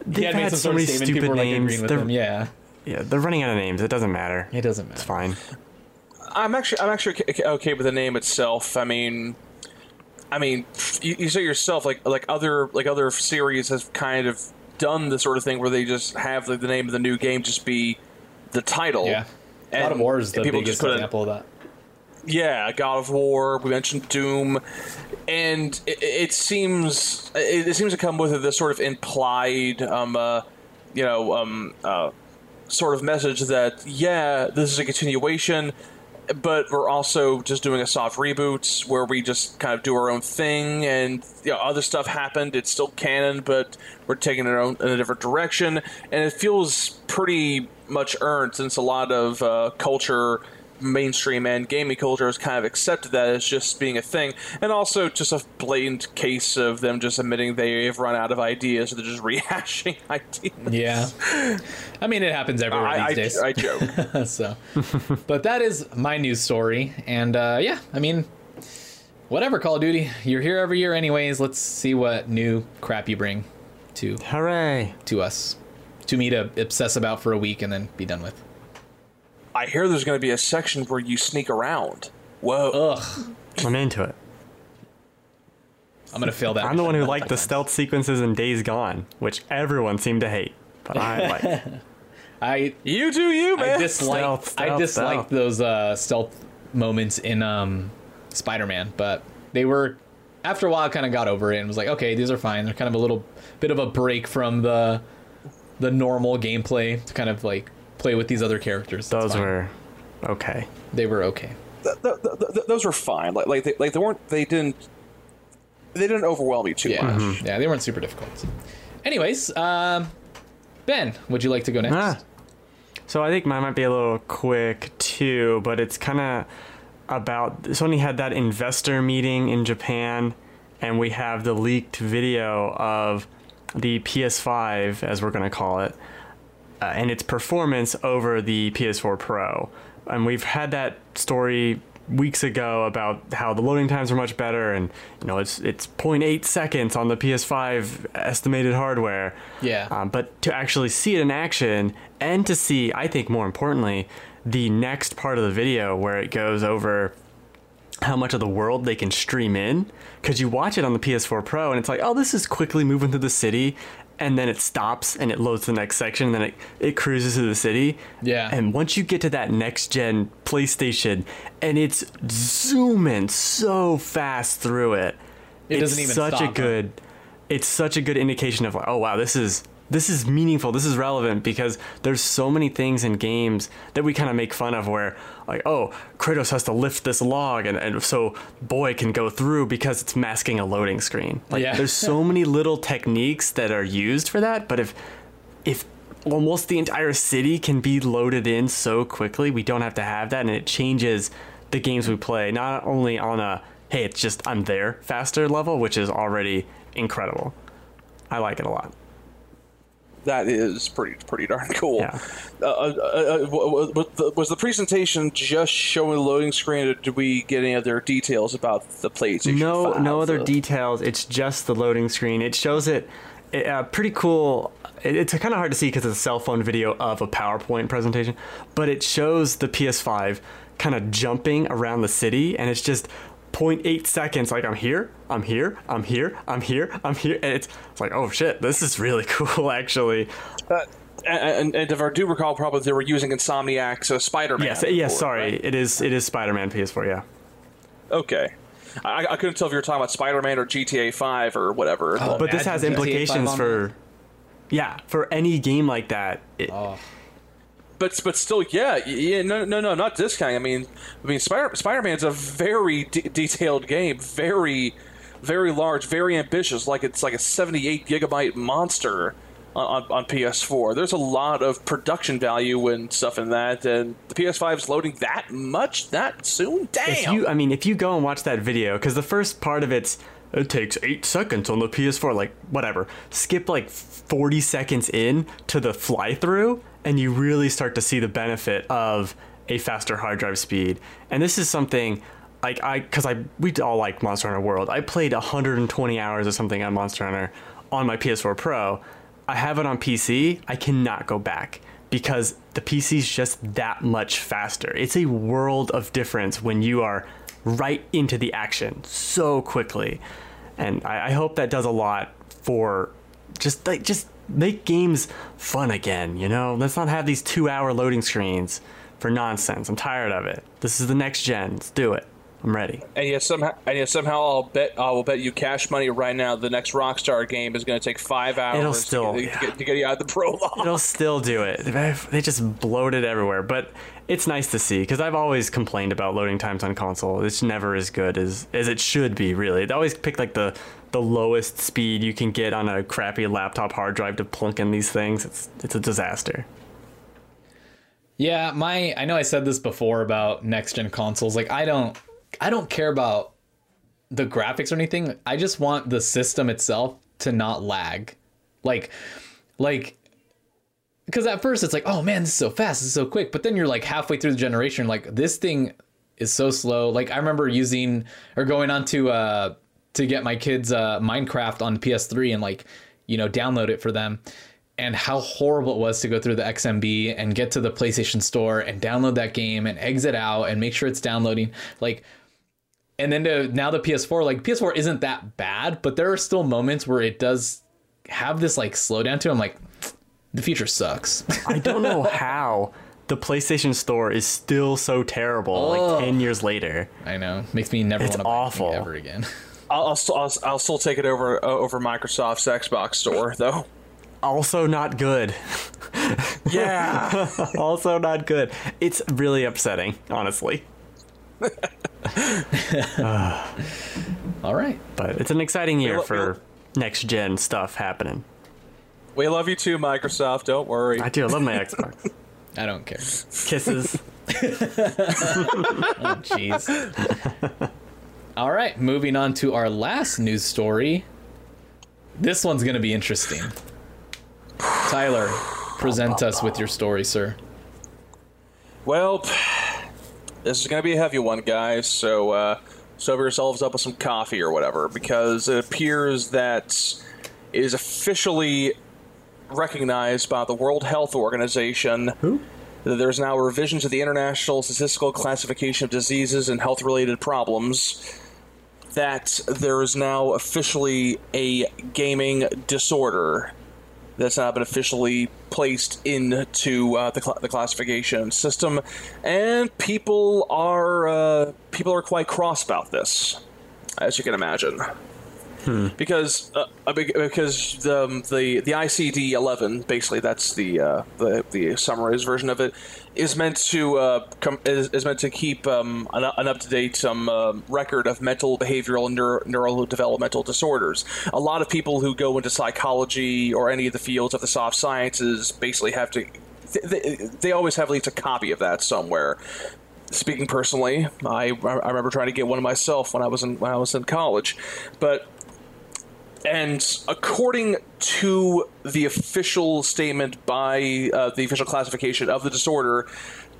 They had made some sort of statement. People were like agreeing with them. Yeah. Yeah. They're running out of names. It doesn't matter. It's fine. I'm actually okay with the name itself. I mean, you say yourself, like other series have kind of done this sort of thing where they just have the name of the new game just be the title. Yeah, and God of War is the biggest example of that. Yeah, God of War. We mentioned Doom, and it seems to come with this sort of implied, sort of message that, yeah, this is a continuation, but we're also just doing a soft reboot where we just kind of do our own thing, and you know, other stuff happened. It's still canon, but we're taking it in a different direction. And it feels pretty much earned, since a lot of culture, mainstream and gaming culture, has kind of accepted that as just being a thing. And also just a blatant case of them just admitting they've run out of ideas, so they're just rehashing ideas. Yeah. I mean, it happens everywhere these days. I joke. So, but that is my news story. And yeah, I mean, whatever, Call of Duty. You're here every year anyways. Let's see what new crap you bring to us. To me to obsess about for a week and then be done with. I hear there's going to be a section where you sneak around. Whoa. Ugh. I'm into it. I'm going to fail that. I'm the one who liked the stealth sequences in Days Gone, which everyone seemed to hate, but I like. You do you, man. I disliked those stealth moments in Spider-Man, but they were, after a while, I kind of got over it and was like, okay, these are fine. They're kind of a little bit of a break from the normal gameplay to kind of like play with these other characters. Those were okay. Those were fine. They didn't overwhelm you too much. Mm-hmm. Yeah, they weren't super difficult. Anyways, Ben, would you like to go next? So I think mine might be a little quick too, but it's kind of about Sony had that investor meeting in Japan, and we have the leaked video of the PS5, as we're going to call it, and its performance over the PS4 Pro. And we've had that story weeks ago about how the loading times are much better, and you know, it's 0.8 seconds on the PS5 estimated hardware. Yeah. But to actually see it in action, and to see, I think more importantly, the next part of the video where it goes over how much of the world they can stream in, because you watch it on the PS4 Pro and it's like, oh, this is quickly moving through the city, and then it stops and it loads the next section, and then it cruises through the city. Yeah. And once you get to that next-gen PlayStation, and it's zooming so fast through it, it's such a good indication of like, oh wow, this is meaningful, this is relevant, because there's so many things in games that we kind of make fun of where like, oh, Kratos has to lift this log and so boy can go through because it's masking a loading screen. Like, yeah. There's so many little techniques that are used for that, but if almost the entire city can be loaded in so quickly, we don't have to have that, and it changes the games we play, not only on a, hey, it's just I'm there faster level, which is already incredible. I like it a lot. That is pretty darn cool. Yeah. Was the presentation just showing the loading screen, or did we get any other details about the PlayStation 5? No other details. It's just the loading screen. It shows it pretty cool. It's kind of hard to see because it's a cell phone video of a PowerPoint presentation, but it shows the PS5 kind of jumping around the city, and it's just 0.8 seconds, like, I'm here, and it's like, oh shit, this is really cool, actually. And if I do recall, probably they were using Insomniac, so Spider-Man. Yes, sorry, right? It is Spider-Man PS4, yeah. Okay. I couldn't tell if you were talking about Spider-Man or GTA 5 or whatever. Oh, but this has implications for any game like that. But still, yeah, no, not discounting. I mean, Spider-Man's a very detailed game, very, very large, very ambitious. Like, it's like a 78 gigabyte monster on PS4. There's a lot of production value and stuff in that, and the PS5 is loading that much that soon. Damn. If you go and watch that video, because the first part of it takes 8 seconds on the PS4, like, whatever. Skip, like, 40 seconds in to the fly-through, and you really start to see the benefit of a faster hard drive speed. And this is something, like, we all like Monster Hunter World. I played 120 hours or something on Monster Hunter on my PS4 Pro. I have it on PC. I cannot go back, because the PC's just that much faster. It's a world of difference when you are right into the action so quickly, and I hope that does a lot for just make games fun again. You know, let's not have these 2-hour loading screens for nonsense. I'm tired of it. This is the next gen. Let's do it. I'm ready. And yet somehow I will bet you cash money right now the next Rockstar game is going to take 5 hours to get you out of the prologue. It'll still do it. They just bloat it everywhere. But it's nice to see, because I've always complained about loading times on console. It's never as good as it should be, really. They always pick like the lowest speed you can get on a crappy laptop hard drive to plunk in these things. It's a disaster. Yeah, I know I said this before about next-gen consoles. Like, I don't care about the graphics or anything. I just want the system itself to not lag. Like, because at first it's like, oh man, this is so fast, this is so quick. But then you're like halfway through the generation, like, this thing is so slow. Like, I remember going on to get my kids Minecraft on PS3 and download it for them. And how horrible it was to go through the XMB and get to the PlayStation Store and download that game and exit out and make sure it's downloading. Like, and then now the PS4, like, PS4 isn't that bad, but there are still moments where it does have this like slowdown to it. I'm like, the future sucks. I don't know how the PlayStation Store is still so terrible 10 years later. I know. Makes me never want to buy it ever again. I'll still take it over Microsoft's Xbox Store though. Also not good. Yeah. Also not good. It's really upsetting, honestly. All right. But it's an exciting year for next gen stuff happening. We love you too, Microsoft. Don't worry. I do. I love my Xbox. I don't care. Kisses. Oh, jeez. All right. Moving on to our last news story. This one's going to be interesting. Tyler, present us with your story, sir. Well, this is going to be a heavy one, guys, so sober yourselves up with some coffee or whatever, because it appears that it is officially recognized by the World Health Organization that there's now a revision to the International Statistical Classification of Diseases and Health-Related Problems, that there is now officially a gaming disorder that's now been officially placed into the classification system, and people are quite cross about this, as you can imagine, because the ICD-11, basically that's the summarized version of it, is meant to keep an up-to-date record of mental, behavioral, and neurodevelopmental disorders. A lot of people who go into psychology or any of the fields of the soft sciences basically have to... They always have at least a copy of that somewhere. Speaking personally, I remember trying to get one myself when I was in college. But... And according to the official statement by the official classification of the disorder,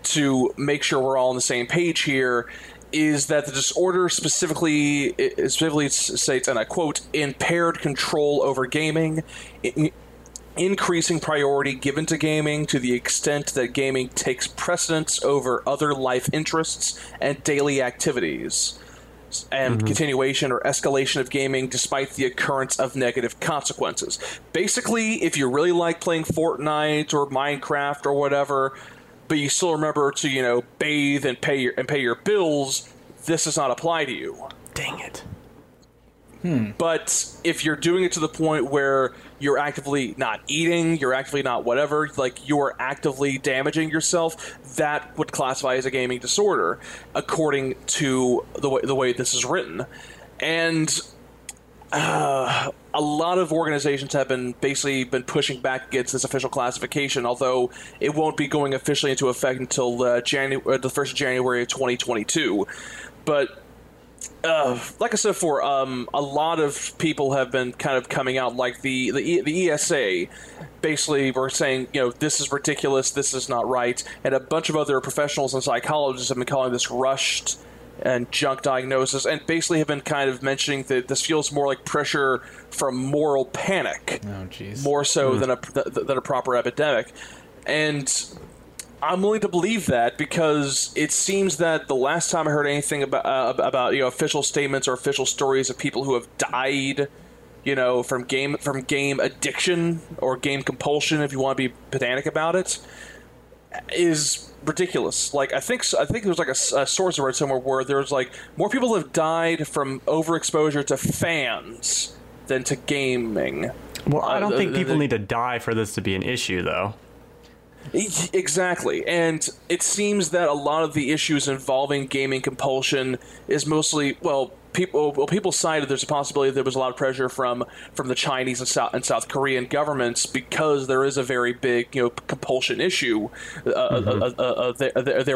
to make sure we're all on the same page here, is that the disorder specifically states, and I quote, impaired control over gaming, increasing priority given to gaming to the extent that gaming takes precedence over other life interests and daily activities, and continuation or escalation of gaming despite the occurrence of negative consequences. Basically, if you really like playing Fortnite or Minecraft or whatever, but you still remember to, bathe and pay your bills, this does not apply to you. Dang it. But if you're doing it to the point where you're actively not eating, you're actively not whatever, like you're actively damaging yourself, that would classify as a gaming disorder, according to the way this is written. And a lot of organizations have been pushing back against this official classification, although it won't be going officially into effect until the 1st of January of 2022. But... like I said before, a lot of people have been kind of coming out, like the ESA basically were saying, this is ridiculous, this is not right, and a bunch of other professionals and psychologists have been calling this rushed and junk diagnosis, and basically have been kind of mentioning that this feels more like pressure from moral panic, more so than a proper epidemic. And I'm willing to believe that, because it seems that the last time I heard anything about official statements or official stories of people who have died, from game addiction or game compulsion, if you want to be pedantic about it, is ridiculous. Like, I think there's like a source I read somewhere where there's like more people have died from overexposure to fans than to gaming. Well, I don't think people need to die for this to be an issue, though. Exactly. And it seems that a lot of the issues involving gaming compulsion is mostly, people cited there's a possibility there was a lot of pressure from the Chinese and South Korean governments because there is a very big, compulsion issue there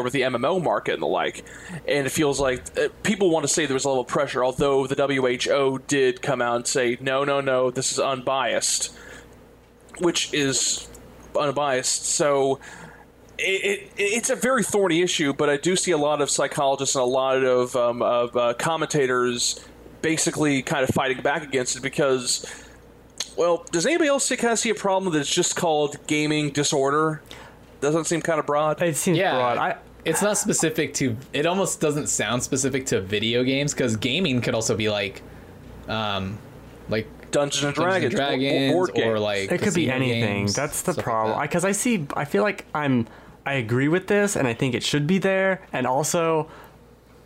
with the MMO market and the like. And it feels like people want to say there was a level of pressure, although the WHO did come out and say, no, this is unbiased, which is unbiased. So it's a very thorny issue, but I do see a lot of psychologists and a lot of commentators basically kind of fighting back against it because, does anybody else see a problem that's just called gaming disorder? Doesn't seem kind of broad. It seems broad. It's not specific to. It almost doesn't sound specific to video games because gaming could also be like. Dungeons and Dragons or like it could be anything games, that's the problem because like I agree with this and I think it should be there, and also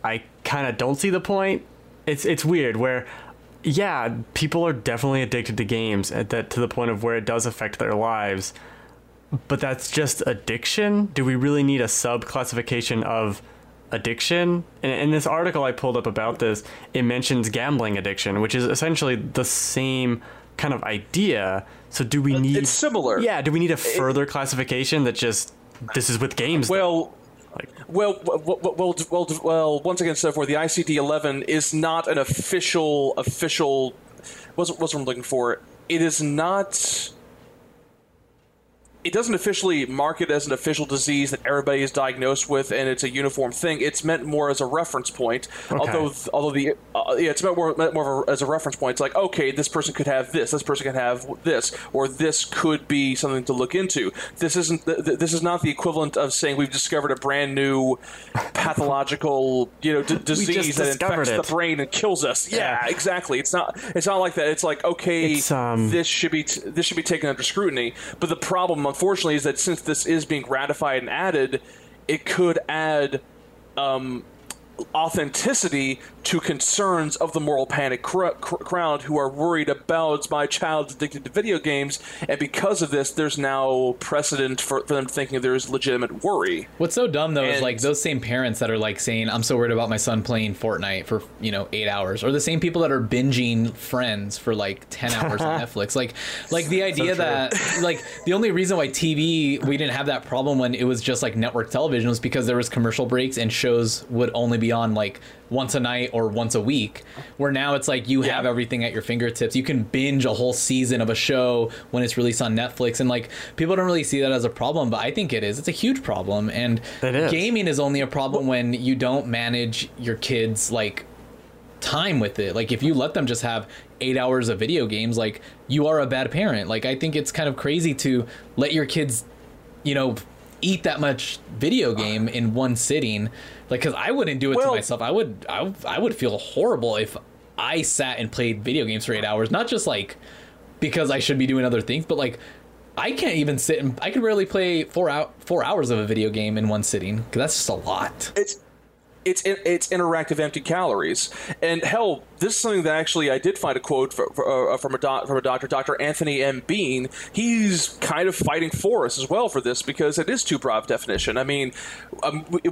I kind of don't see the point. It's weird where people are definitely addicted to games to the point of where it does affect their lives, but that's just addiction. Do we really need a sub-classification of addiction? And in this article I pulled up about this, it mentions gambling addiction, which is essentially the same kind of idea. So do we need... It's similar. Yeah, do we need a further classification that just, this is with games? Once again, so far, the ICD-11 is not an official... What's what I'm looking for? It is not... It doesn't officially mark it as an official disease that everybody is diagnosed with, and it's a uniform thing. It's meant more as a reference point. Okay. It's meant more as a reference point. It's like, okay, this person could have this, this person could have this, or this could be something to look into. This is not the equivalent of saying we've discovered a brand new pathological, disease that infects the brain and kills us. Yeah, exactly. It's not like that. It's like, okay, this should be taken under scrutiny, but the problem, unfortunately, is that since this is being ratified and added, it could add authenticity to concerns of the moral panic crowd who are worried about my child's addicted to video games, and because of this, there's now precedent for them thinking there's legitimate worry. What's so dumb, though, is those same parents that are saying, I'm so worried about my son playing Fortnite for 8 hours, or the same people that are binging Friends for 10 hours on Netflix. The idea the only reason why TV, we didn't have that problem when it was just network television was because there was commercial breaks and shows would only be on once a night or once a week, where now it's you have everything at your fingertips. You can binge a whole season of a show when it's released on Netflix, and people don't really see that as a problem, but I think it is. It's a huge problem, and gaming is only a problem when you don't manage your kids time with it. If you let them just have 8 hours of video games, you are a bad parent. I think it's kind of crazy to let your kids eat that much video game in one sitting, because I wouldn't do it to myself. I would feel horrible if I sat and played video games for 8 hours, not just because I should be doing other things, but I can't even sit and I could rarely play 4 hours of a video game in one sitting, because that's just a lot. It's interactive empty calories. And hell, this is something that actually I did find a quote from a doctor, Dr. Anthony M. Bean. He's kind of fighting for us as well for this, because it is too broad definition. I mean,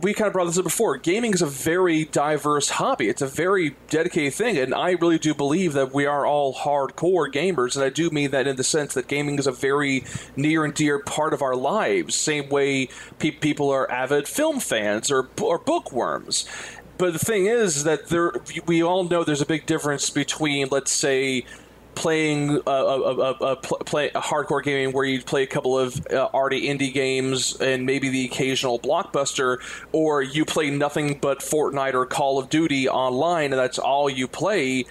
we kind of brought this up before. Gaming is a very diverse hobby. It's a very dedicated thing, and I really do believe that we are all hardcore gamers, and I do mean that in the sense that gaming is a very near and dear part of our lives, same way people are avid film fans or bookworms. But the thing is that we all know there's a big difference between, let's say, playing a hardcore game where you play a couple of arty indie games and maybe the occasional blockbuster, or you play nothing but Fortnite or Call of Duty online, and that's all you play.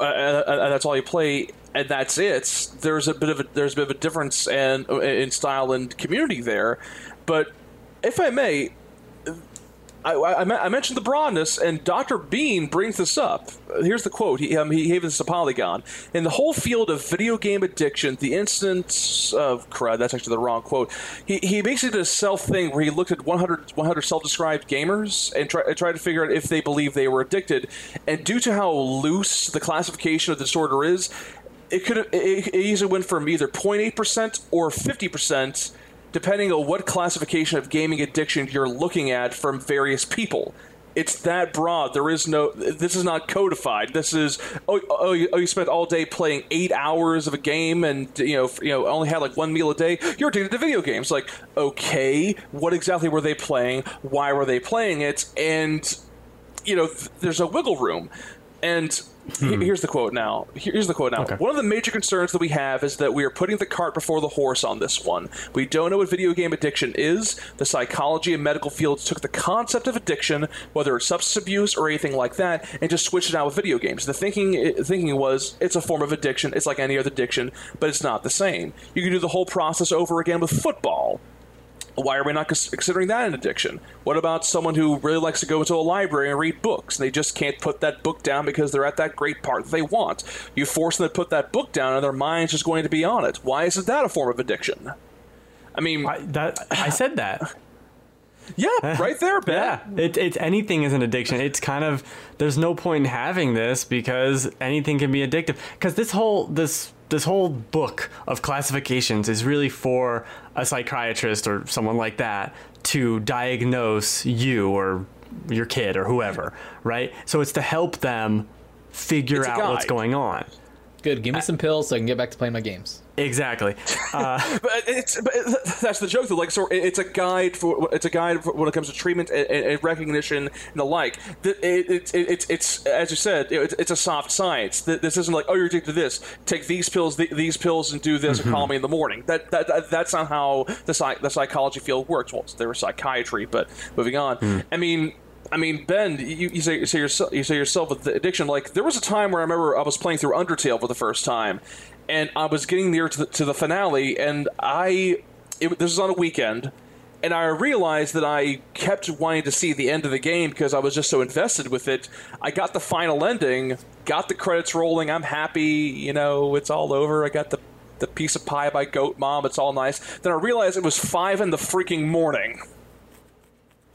And that's it. There's a bit of a difference in style and community there. But if I may. I mentioned the broadness, and Dr. Bean brings this up. Here's the quote. He gave this to Polygon. In the whole field of video game addiction, the instance of... crud, that's actually the wrong quote. He basically did a self-thing where he looked at 100 self-described gamers and tried to figure out if they believed they were addicted. And due to how loose the classification of the disorder is, it easily went from either 0.8% or 50%, depending on what classification of gaming addiction you're looking at from various people. It's that broad. There is no... This is not codified. This is, you spent all day playing 8 hours of a game and, you know, only had like one meal a day. You're addicted to video games. Like, okay, what exactly were they playing? Why were they playing it? And, you know, there's a wiggle room. And... Here's the quote now. Okay. One of the major concerns that we have is that we are putting the cart before the horse on this one. We don't know what video game addiction is. The psychology and medical fields took the concept of addiction, whether it's substance abuse or anything like that, and just switched it out with video games. The thinking was, it's a form of addiction. It's like any other addiction, but it's not the same. You can do the whole process over again with football. Why are we not considering that an addiction? What about someone who really likes to go into a library and read books, and they just can't put that book down because they're at that great part that they want? You force them to put that book down, and their mind's just going to be on it. Why isn't that a form of addiction? I mean... I said that. Yeah, right there, Ben. Yeah, it's anything is an addiction. It's kind of... There's no point in having this because anything can be addictive. Because this whole book of classifications is really for a psychiatrist or someone like that to diagnose you or your kid or whoever, right? So it's to help them figure out what's going on. Good, give me some pills so I can get back to playing my games. Exactly. But that's the joke, though. Like, so it's a guide for when it comes to treatment and recognition and the like. It's as you said, it's a soft science. This isn't like, oh, you're addicted to this. Take these pills, these pills, and do this, and call me in the morning. That's not how the psychology field works. Well, there was psychiatry, but moving on. Mm. I mean, Ben, you say yourself with the addiction. Like, there was a time where I remember I was playing through Undertale for the first time, and I was getting near to the finale, and this was on a weekend, and I realized that I kept wanting to see the end of the game because I was just so invested with it. I got the final ending, got the credits rolling, I'm happy, you know, it's all over. I got the piece of pie by Goat Mom, it's all nice. Then I realized it was 5 a.m.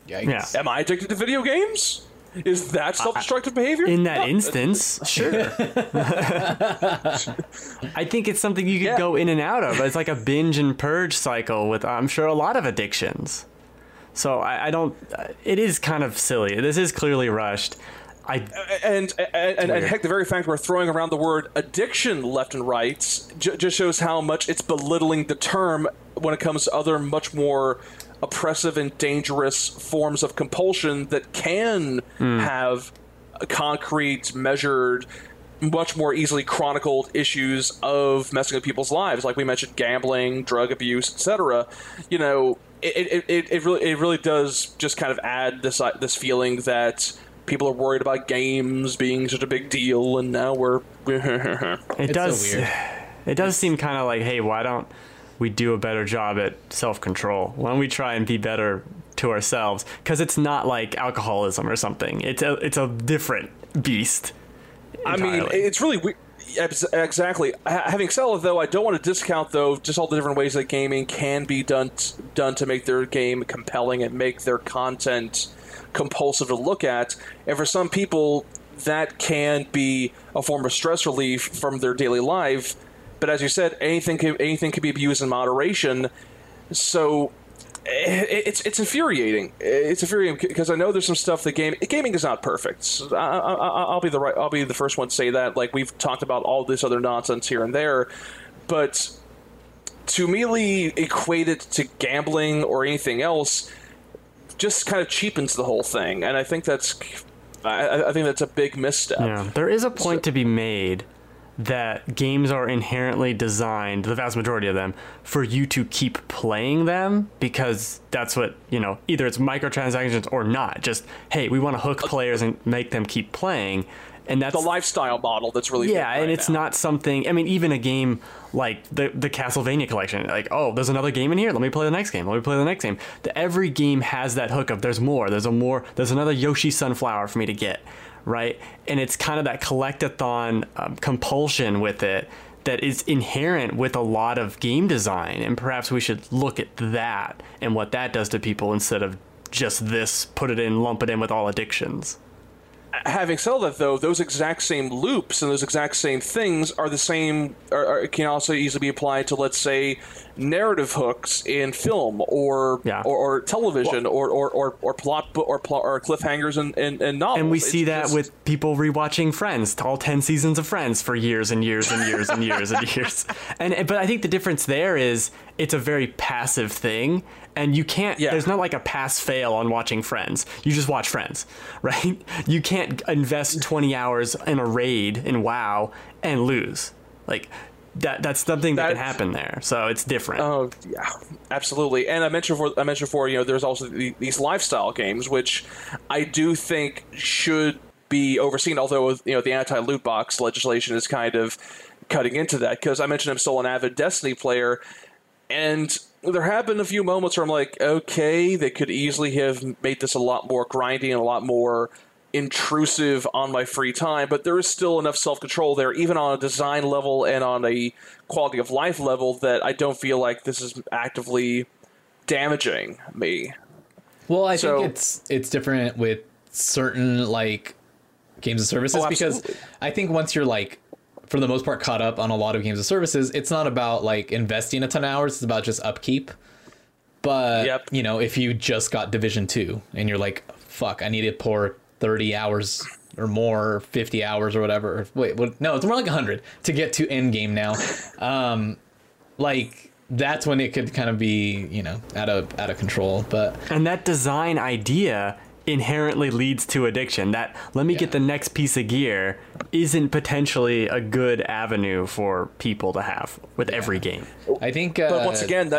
Yikes. Yeah. Am I addicted to video games? Is that self-destructive behavior? In that instance, sure. I think it's something you could go in and out of. It's like a binge and purge cycle with, I'm sure, a lot of addictions. So it is kind of silly. This is clearly rushed. And heck, the very fact we're throwing around the word addiction left and right just shows how much it's belittling the term when it comes to other much more oppressive and dangerous forms of compulsion that can have concrete, measured, much more easily chronicled issues of messing with people's lives, like we mentioned, gambling, drug abuse, etc. You know, it really does just kind of add this feeling that people are worried about games being such a big deal, and now we're it does seem kind of like, hey, why don't we do a better job at self-control? Why don't we try and be better to ourselves? Because it's not like alcoholism or something. It's a different beast entirely. I mean, it's really weird. Exactly. Having said it, though, I don't want to discount, though, just all the different ways that gaming can be done to make their game compelling and make their content compulsive to look at. And for some people, that can be a form of stress relief from their daily life. But as you said, anything can be abused in moderation. So it's infuriating. It's infuriating because I know there's some stuff that gaming is not perfect. I'll be the first one to say that. Like, we've talked about all this other nonsense here and there, but to merely equate it to gambling or anything else just kind of cheapens the whole thing. And I think that's a big misstep. Yeah, there is a point to be made that games are inherently designed, the vast majority of them, for you to keep playing them, because that's what, you know, either it's microtransactions or not. Just, hey, we want to hook players and make them keep playing. And that's the lifestyle model that's really not something. I mean, even a game like the Castlevania collection, like, oh, there's another game in here, let me play the next game, let me play the next game. Every game has that hook of there's another Yoshi sunflower for me to get, right? And it's kind of that collectathon compulsion with it that is inherent with a lot of game design, and perhaps we should look at that and what that does to people instead of just this, put it in, lump it in with all addictions. Having said that, though, those exact same loops and those exact same things are the same, or can also easily be applied to, let's say, narrative hooks in film or television, well, or plot or cliffhangers and novels. And we see that with people rewatching Friends, all 10 seasons of Friends for years and years and years and years and years. But I think the difference there is it's a very passive thing. And you can't, there's not like a pass-fail on watching Friends. You just watch Friends, right? You can't invest 20 hours in a raid in WoW and lose. Like, that's something that can happen there. So it's different. Oh, yeah, absolutely. And I mentioned before, you know, there's also these lifestyle games, which I do think should be overseen, although, you know, the anti-loot box legislation is kind of cutting into that. Because I mentioned I'm still an avid Destiny player, and there have been a few moments where I'm like, okay, they could easily have made this a lot more grindy and a lot more intrusive on my free time, but there is still enough self-control there, even on a design level and on a quality of life level, that I don't feel like this is actively damaging me. Well, I think it's different with certain, like, games and services, because I think once you're, like, for the most part, caught up on a lot of games and services, it's not about, like, investing a ton of hours. It's about just upkeep. But, You know, if you just got Division 2 and you're like, fuck, I need to pour 30 hours or more, 50 hours or whatever. Wait, what? No, it's more like 100 to get to end game now. Like, that's when it could kind of be, you know, out of control. And that design idea inherently leads to addiction. That let me get the next piece of gear isn't potentially a good avenue for people to have with every game. I think. But once again,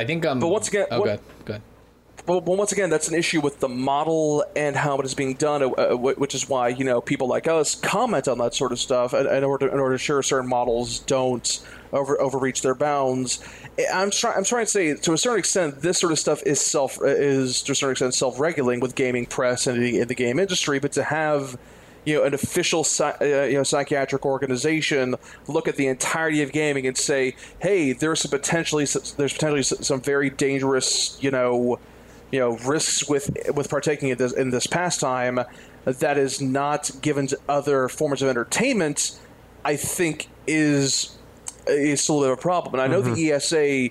that's an issue with the model and how it is being done, which is why, you know, people like us comment on that sort of stuff in order to ensure certain models don't overreach their bounds. I'm trying to say, to a certain extent, this sort of stuff is self-regulating with gaming press and in the game industry. But to have, you know, an official psychiatric organization look at the entirety of gaming and say, hey, there's potentially some very dangerous, you know, risks with partaking in this pastime that is not given to other forms of entertainment, I think is still a bit of a problem. And I know the ESA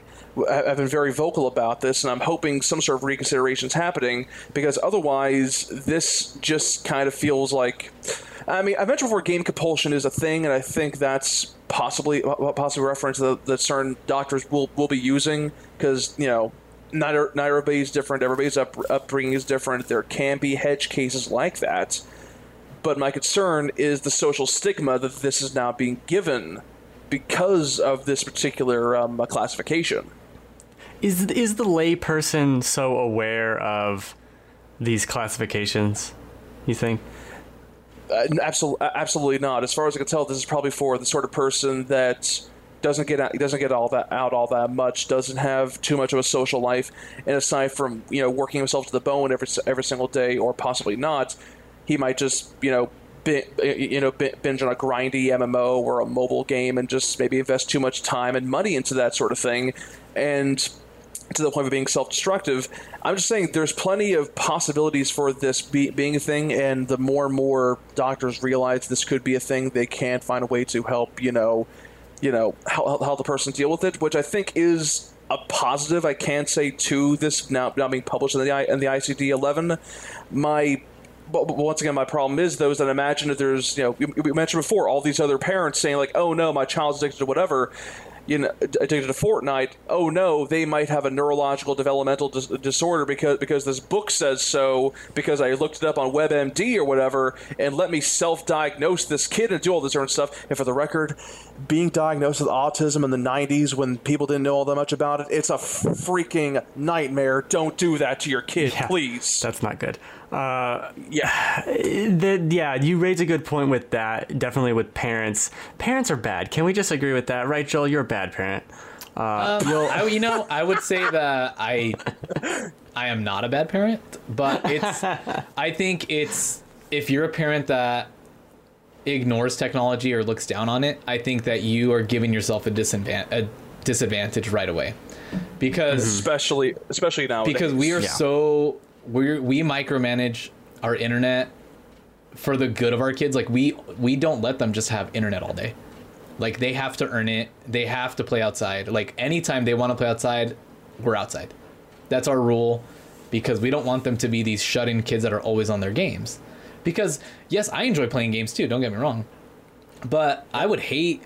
have been very vocal about this, and I'm hoping some sort of reconsideration is happening, because otherwise this just kind of feels like, I mean, I mentioned before, game compulsion is a thing, and I think that's possibly reference that certain doctors will be using, because, you know, not everybody is different. Everybody's upbringing is different. There can be hedge cases like that. But my concern is the social stigma that this is now being given because of this particular classification. Is the lay person so aware of these classifications, you think? Absolutely not. As far as I can tell, this is probably for the sort of person that doesn't get all that much, doesn't have too much of a social life, and aside from, you know, working himself to the bone every single day, or possibly not, he might just, you know, binge on a grindy MMO or a mobile game and just maybe invest too much time and money into that sort of thing, and to the point of being self-destructive. I'm just saying there's plenty of possibilities for this being a thing, and the more and more doctors realize this could be a thing, they can find a way to help, you know, how the person deal with it, which I think is a positive, I can say, to this now being published in the ICD-11. But once again, my problem is, though, is that imagine if there's, you know, we mentioned before, all these other parents saying, like, oh, no, my child's addicted to whatever. you know, addicted to Fortnite, oh no, they might have a neurological developmental disorder because this book says so, because I looked it up on WebMD or whatever, and let me self-diagnose this kid and do all this sort of stuff. And for the record, being diagnosed with autism in the 90s when people didn't know all that much about it, it's a freaking nightmare. Don't do that to your kid, please. That's not good. You raise a good point with that. Definitely with parents. Parents are bad. Can we just agree with that, right, Joel? You're a bad parent. I would say that I am not a bad parent, but I think if you're a parent that ignores technology or looks down on it, I think that you are giving yourself a disadvantage right away, because especially nowadays, because we are so. We micromanage our internet for the good of our kids. Like we don't let them just have internet all day. Like they have to earn it. They have to play outside. Like anytime they want to play outside, we're outside. That's our rule, because we don't want them to be these shut-in kids that are always on their games. Because yes, I enjoy playing games too. Don't get me wrong, but I would hate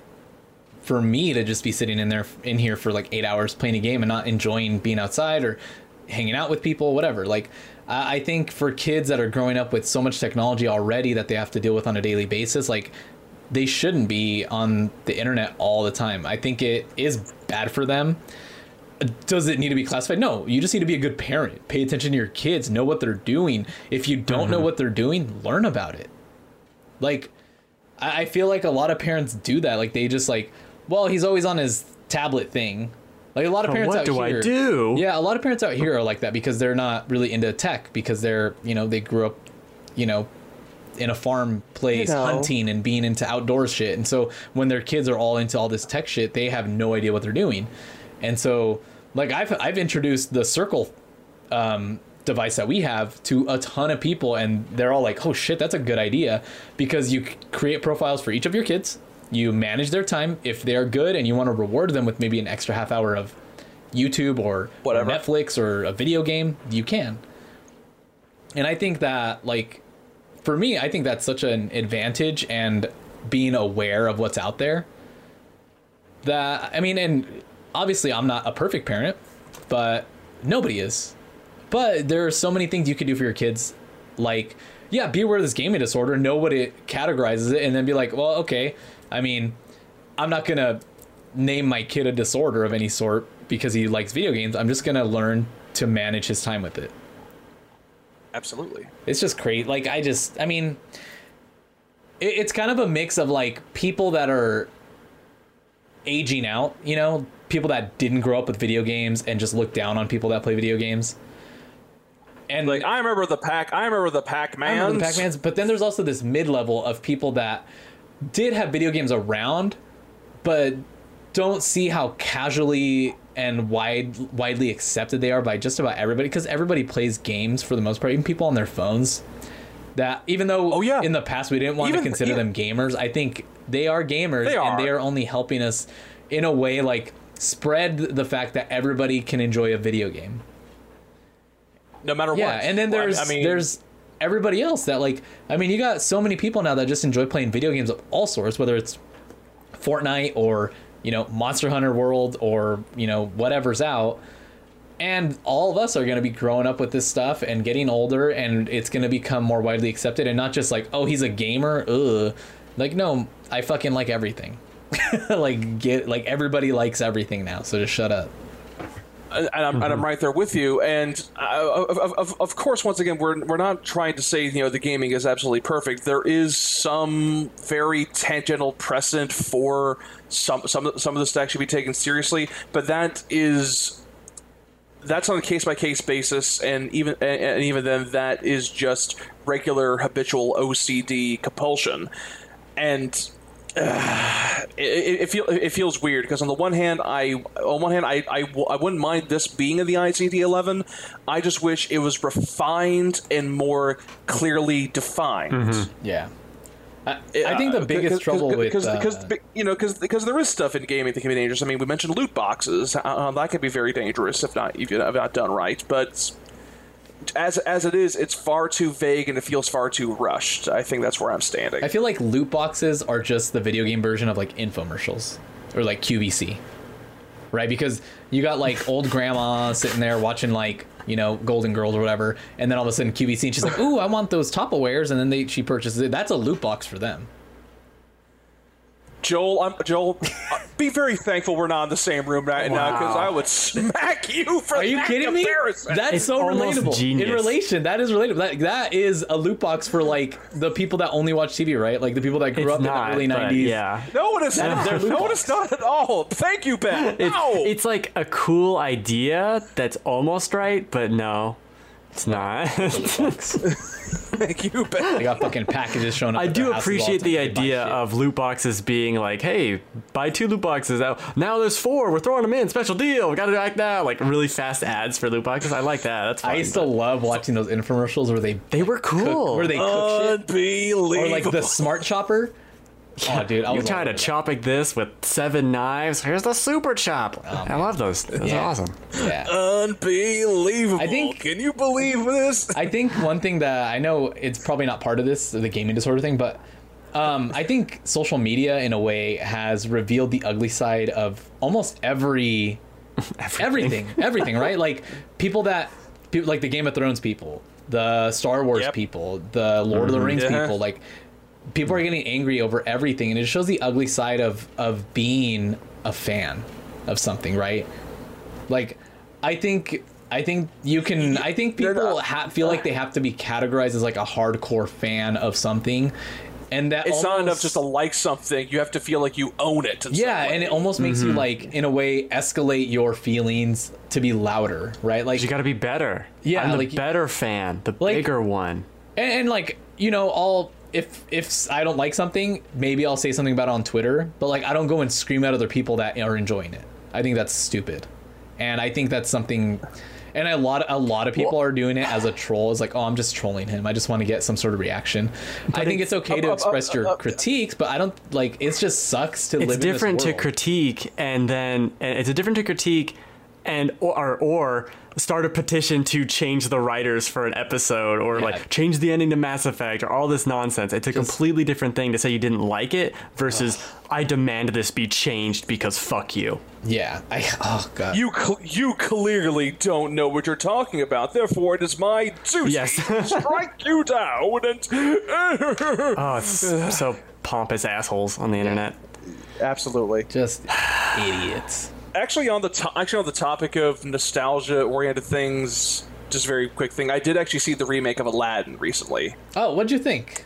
for me to just be sitting in here for like 8 hours playing a game and not enjoying being outside or hanging out with people, whatever. Like I think for kids that are growing up with so much technology already that they have to deal with on a daily basis, like they shouldn't be on the internet all the time. I think it is bad for them. Does it need to be classified? No, you just need to be a good parent. Pay attention to your kids, know what they're doing. If you don't know what they're doing, learn about it. Like I feel like a lot of parents do that. Like they just like, well, he's always on his tablet thing. Like a lot of parents out here. Yeah, a lot of parents out here are like that because they're not really into tech, because they're, you know, they grew up, you know, in a farm place, hunting and being into outdoor shit. And so when their kids are all into all this tech shit, they have no idea what they're doing. And so like I've introduced the Circle device that we have to a ton of people, and they're all like, "Oh shit, that's a good idea," because you create profiles for each of your kids. You manage their time. If they're good and you want to reward them with maybe an extra half hour of YouTube or whatever, Netflix or a video game, you can. And I think that, like, for me, I think that's such an advantage, and being aware of what's out there. That, I mean, and obviously I'm not a perfect parent, but nobody is. But there are so many things you can do for your kids. Like, yeah, be aware of this gaming disorder, know what it categorizes it, and then be like, well, okay. I mean, I'm not going to name my kid a disorder of any sort because he likes video games. I'm just going to learn to manage his time with it. Absolutely. It's just crazy. Like, it's kind of a mix of, like, people that are aging out, you know, people that didn't grow up with video games and just look down on people that play video games. And like, I remember the Pac-Mans. But then there's also this mid-level of people that did have video games around, but don't see how casually and widely accepted they are by just about everybody, because everybody plays games for the most part, even people on their phones. That even though in the past we didn't want to consider them gamers, I think they are gamers, and they are only helping us in a way, like, spread the fact that everybody can enjoy a video game. No matter what. Yeah, and then there's everybody else that, like, I mean, you got so many people now that just enjoy playing video games of all sorts, whether it's Fortnite or, you know, Monster Hunter World or, you know, whatever's out. And all of us are going to be growing up with this stuff and getting older, and it's going to become more widely accepted, and not just like, oh, he's a gamer. Ugh. Like, no, I fucking like everything. like everybody likes everything now. So just shut up. And I'm right there with you. And of course, once again, we're not trying to say, you know, the gaming is absolutely perfect. There is some very tangential precedent for some of this to actually be taken seriously, but that's on a case by case basis, and even then, that is just regular habitual OCD compulsion. And it feels weird, because on one hand I wouldn't mind this being in the ICD-11. I just wish it was refined and more clearly defined. Yeah, I think the biggest trouble because there is stuff in gaming that can be dangerous. I mean, we mentioned loot boxes. That can be very dangerous if not done right. But as it is, it's far too vague and it feels far too rushed. I think that's where I'm standing. I feel like loot boxes are just the video game version of, like, infomercials or like QVC. right? Because you got like old grandma sitting there watching like, you know, Golden Girls or whatever, and then all of a sudden QVC, and she's like, ooh, I want those Tupperwares, and then she purchases it. That's a loot box for them. Joel, be very thankful we're not in the same room right now, because I would smack you for that comparison. Are you kidding me? That's so relatable. Genius. In relation, that is relatable. That is a loot box for, like, the people that only watch TV, right? Like, the people that grew up in the early 90s. Yeah. No, it is not. No, it is not at all. Thank you, Ben. It's like a cool idea that's almost right, but no. It's not. Thank you, Ben. They got fucking packages showing up. I do appreciate the idea of loot boxes being like, hey, buy 2 loot boxes. Now there's 4. We're throwing them in. Special deal. We got to act now. Like really fast ads for loot boxes. I like that. That's fun. I used to love watching those infomercials where they were cool. Where they cook shit. Or like the smart chopper. Oh, dude, you're tired of chopping this with 7 knives. Here's the super chop. I love those. That's awesome. Yeah. Unbelievable. Can you believe this? I think one thing that I know, it's probably not part of this, the gaming disorder thing, but I think social media in a way has revealed the ugly side of almost everything, right? Like people like the Game of Thrones people, the Star Wars people, the Lord of the Rings people, like. People are getting angry over everything, and it shows the ugly side of being a fan of something, right? Like, I think people feel like they have to be categorized as like a hardcore fan of something, and that it's not enough just to like something. You have to feel like you own it. Yeah, and it almost makes you like, in a way, escalate your feelings to be louder, right? Like you got to be better. Yeah, I'm the better fan, the bigger one, and like, you know, If I don't like something, maybe I'll say something about it on Twitter, but like I don't go and scream at other people that are enjoying it. I think that's stupid, and I think that's something. And a lot of people are doing it as a troll. It's like, oh, I'm just trolling him. I just want to get some sort of reaction. I think it's okay to express your critiques, but I don't like. It just sucks to live in this world. It's different to critique, or start a petition to change the writers for an episode, or like change the ending to Mass Effect, or all this nonsense. It's a completely different thing to say you didn't like it versus I demand this be changed because fuck you. Yeah. You clearly don't know what you're talking about. Therefore, it is my duty to strike you down. And it's so pompous assholes on the internet. Absolutely. Just idiots. Actually, on the topic of nostalgia-oriented things, just a very quick thing. I did actually see the remake of Aladdin recently. Oh, what'd you think?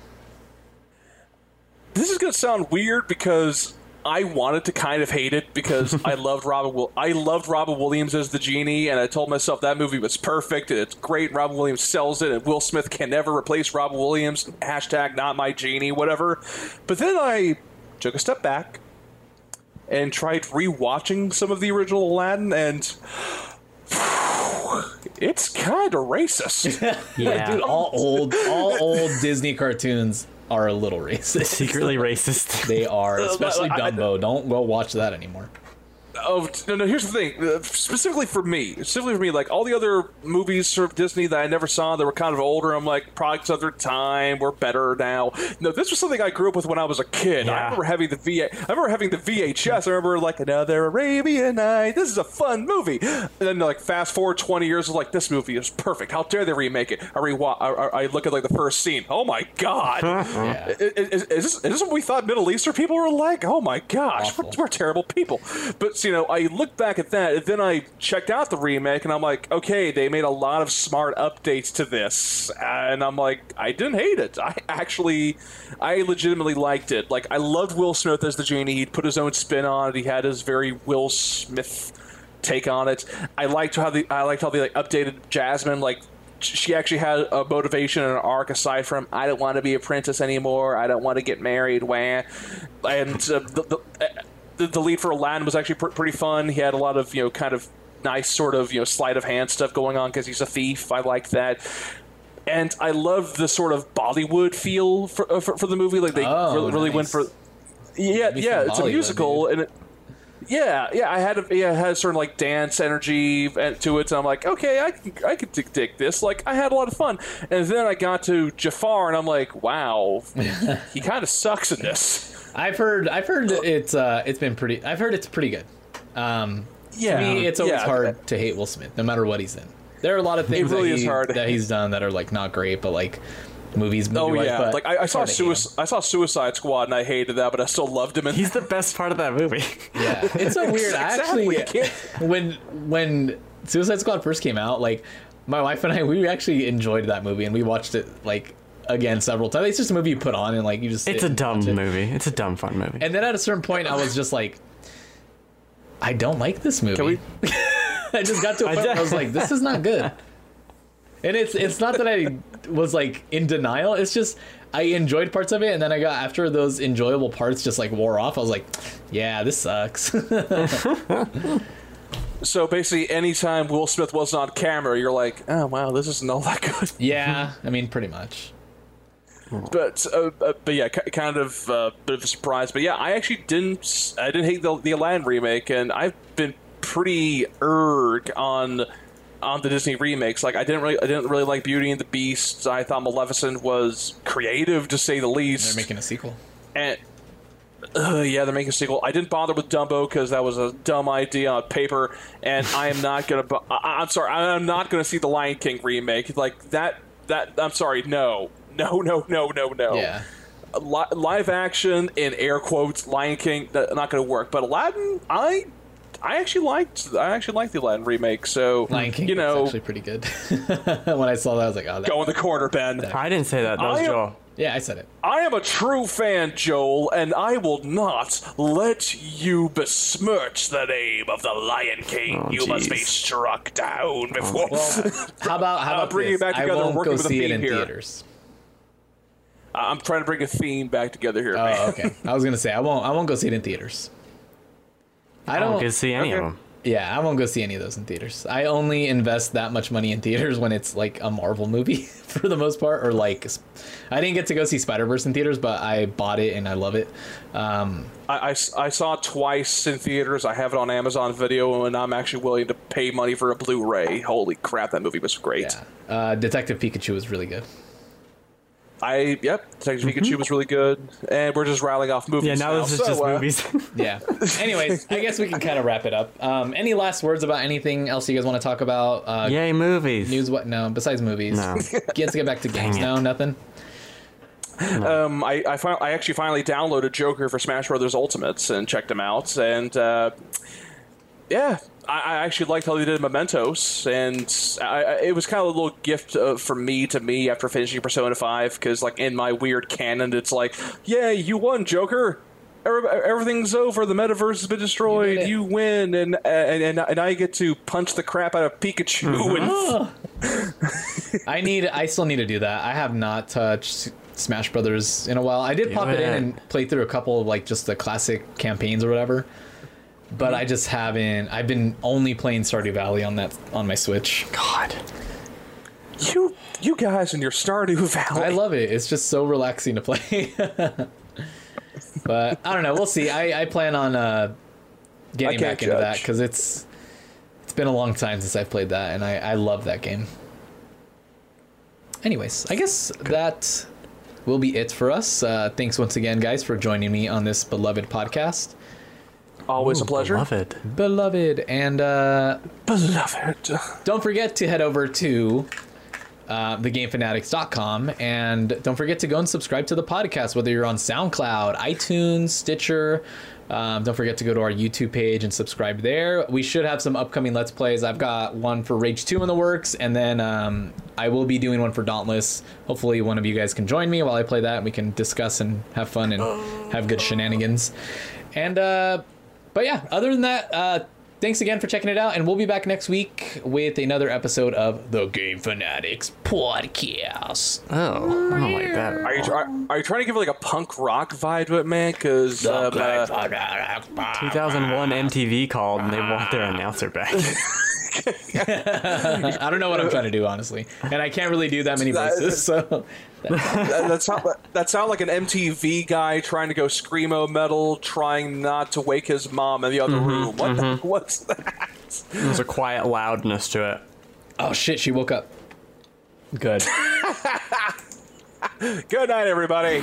This is going to sound weird because I wanted to kind of hate it because I loved Robin Williams as the genie, and I told myself that movie was perfect and it's great. Robin Williams sells it, and Will Smith can never replace Robin Williams. # not my genie, whatever. But then I took a step back and tried rewatching some of the original Aladdin, and it's kind of racist. Yeah, dude, all old Disney cartoons are a little racist. Secretly racist. They are, especially Dumbo. Don't go watch that anymore. Oh no! Here's the thing. Specifically for me, like all the other movies from Disney that I never saw that were kind of older, I'm like, products of their time were better now. No, this was something I grew up with when I was a kid. Yeah. I remember having the VHS. I remember like Another Arabian Night. This is a fun movie. And then like fast forward 20 years, I was like, this movie is perfect. How dare they remake it? I look at like the first scene. Oh my god! Yeah. Is this what we thought Middle Eastern people were like? Oh my gosh, we're terrible people. But see, you know, I look back at that, and then I checked out the remake, and I'm like, okay, they made a lot of smart updates to this, and I'm like, I didn't hate it. I legitimately liked it. Like, I loved Will Smith as the genie. He'd put his own spin on it. He had his very Will Smith take on it. I liked how they like updated Jasmine. Like, she actually had a motivation and an arc aside from I don't want to be a princess anymore. I don't want to get married. Wah. And the lead for Aladdin was actually pretty fun. He had a lot of, you know, kind of nice sort of, you know, sleight of hand stuff going on because he's a thief. I liked that. And I loved the sort of Bollywood feel for the movie. Like, they really went for... Yeah, it's Bollywood, a musical, dude. And it had a certain, like, dance energy to it, and I'm like, okay, I could dig this. Like, I had a lot of fun. And then I got to Jafar, and I'm like, wow, he kind of sucks in this. I've heard it's been pretty. I've heard it's pretty good. Yeah. To me, it's always hard to hate Will Smith, no matter what he's in. There are a lot of things that he's done that are like not great, but like movies. Like I saw Suicide Squad and I hated that, but I still loved him. He's the best part of that movie. Yeah, it's so weird. Exactly. Actually, when Suicide Squad first came out, like my wife and I, we actually enjoyed that movie and we watched it like again several times. It's just a movie you put on and like you just. It's a dumb movie. It's a dumb fun movie. And then at a certain point, I was just like, I don't like this movie. Can we? I just got to a point where I was like, this is not good. And it's not that I was like in denial. It's just I enjoyed parts of it, and then I got after those enjoyable parts just like wore off. I was like, yeah, this sucks. So basically, anytime Will Smith wasn't on camera, you're like, oh wow, this isn't all that good. Yeah, I mean, pretty much. But yeah, kind of a bit of a surprise. But yeah, I actually didn't hate the Aladdin remake, and I've been pretty erg on the Disney remakes. Like I didn't really like Beauty and the Beast. I thought Maleficent was creative to say the least. They're making a sequel. And yeah, they're making a sequel. I didn't bother with Dumbo because that was a dumb idea on paper. And I am not gonna. I'm sorry. I'm not gonna see the Lion King remake. Like that. That I'm sorry. No. Yeah. Live action in air quotes Lion King not gonna work. But Aladdin, I actually liked the Aladdin remake, so Lion King, you know, was actually pretty good. When I saw that, I was like, "Oh, go in the corner, Ben." I didn't say that. That was Joel. Yeah, I said it. I am a true fan, Joel, and I will not let you besmirch the name of the Lion King. Oh, you must be struck down before. Well, how about bringing it back together and working with a theme here. Theaters. I'm trying to bring a theme back together here. Oh, man. Okay. I was gonna say I won't go see it in theaters. I won't go see any of them. Yeah, I won't go see any of those in theaters. I only invest that much money in theaters when it's like a Marvel movie for the most part, or like I didn't get to go see Spider-Verse in theaters, but I bought it and I love it. I saw it twice in theaters. I have it on Amazon Video, and I'm actually willing to pay money for a Blu-ray. Holy crap, that movie was great. Yeah. Detective Pikachu was really good. Detective Pikachu was really good, and we're just rattling off movies. Yeah, now this is just movies. Yeah. Anyways, I guess we can kind of wrap it up. Any last words about anything else you guys want to talk about? Yay, movies. News? What? No, besides movies. No. Let's get back to games. No, nothing. No. I actually finally downloaded Joker for Smash Brothers Ultimates and checked him out, and yeah. I actually liked how they did Mementos, and it was kind of a little gift from me after finishing Persona 5, because like in my weird canon, it's like, yeah, you won, Joker. Everything's over. The metaverse has been destroyed. You win, and I get to punch the crap out of Pikachu. Mm-hmm. And I still need to do that. I have not touched Smash Brothers in a while. I did pop it in and play through a couple of like just the classic campaigns or whatever. But I just haven't. I've been only playing Stardew Valley on my Switch. God, you guys and your Stardew Valley. I love it. It's just so relaxing to play. But I don't know. We'll see. I plan on getting back into that because it's been a long time since I've played that, and I love that game. Anyways, I guess that will be it for us. Thanks once again, guys, for joining me on this beloved podcast. Always a pleasure. Beloved. And beloved. Don't forget to head over to thegamefanatics.com, and don't forget to go and subscribe to the podcast, whether you're on SoundCloud, iTunes, Stitcher. Don't forget to go to our YouTube page and subscribe there. We should have some upcoming Let's Plays. I've got one for Rage 2 in the works, and then I will be doing one for Dauntless. Hopefully one of you guys can join me while I play that, and we can discuss and have fun and have good shenanigans. And but yeah, other than that, thanks again for checking it out, and we'll be back next week with another episode of the Game Fanatics Podcast. Oh, I don't like that. Are you trying to give like a punk rock vibe to it, man? Because 2001 MTV called and they want their announcer back. I don't know what I'm trying to do, honestly, and I can't really do that many voices, so that sounds like an MTV guy trying to go screamo metal, trying not to wake his mom in the other room. What's that? There's a quiet loudness to it. Oh shit, she woke up. Good. Good night, everybody.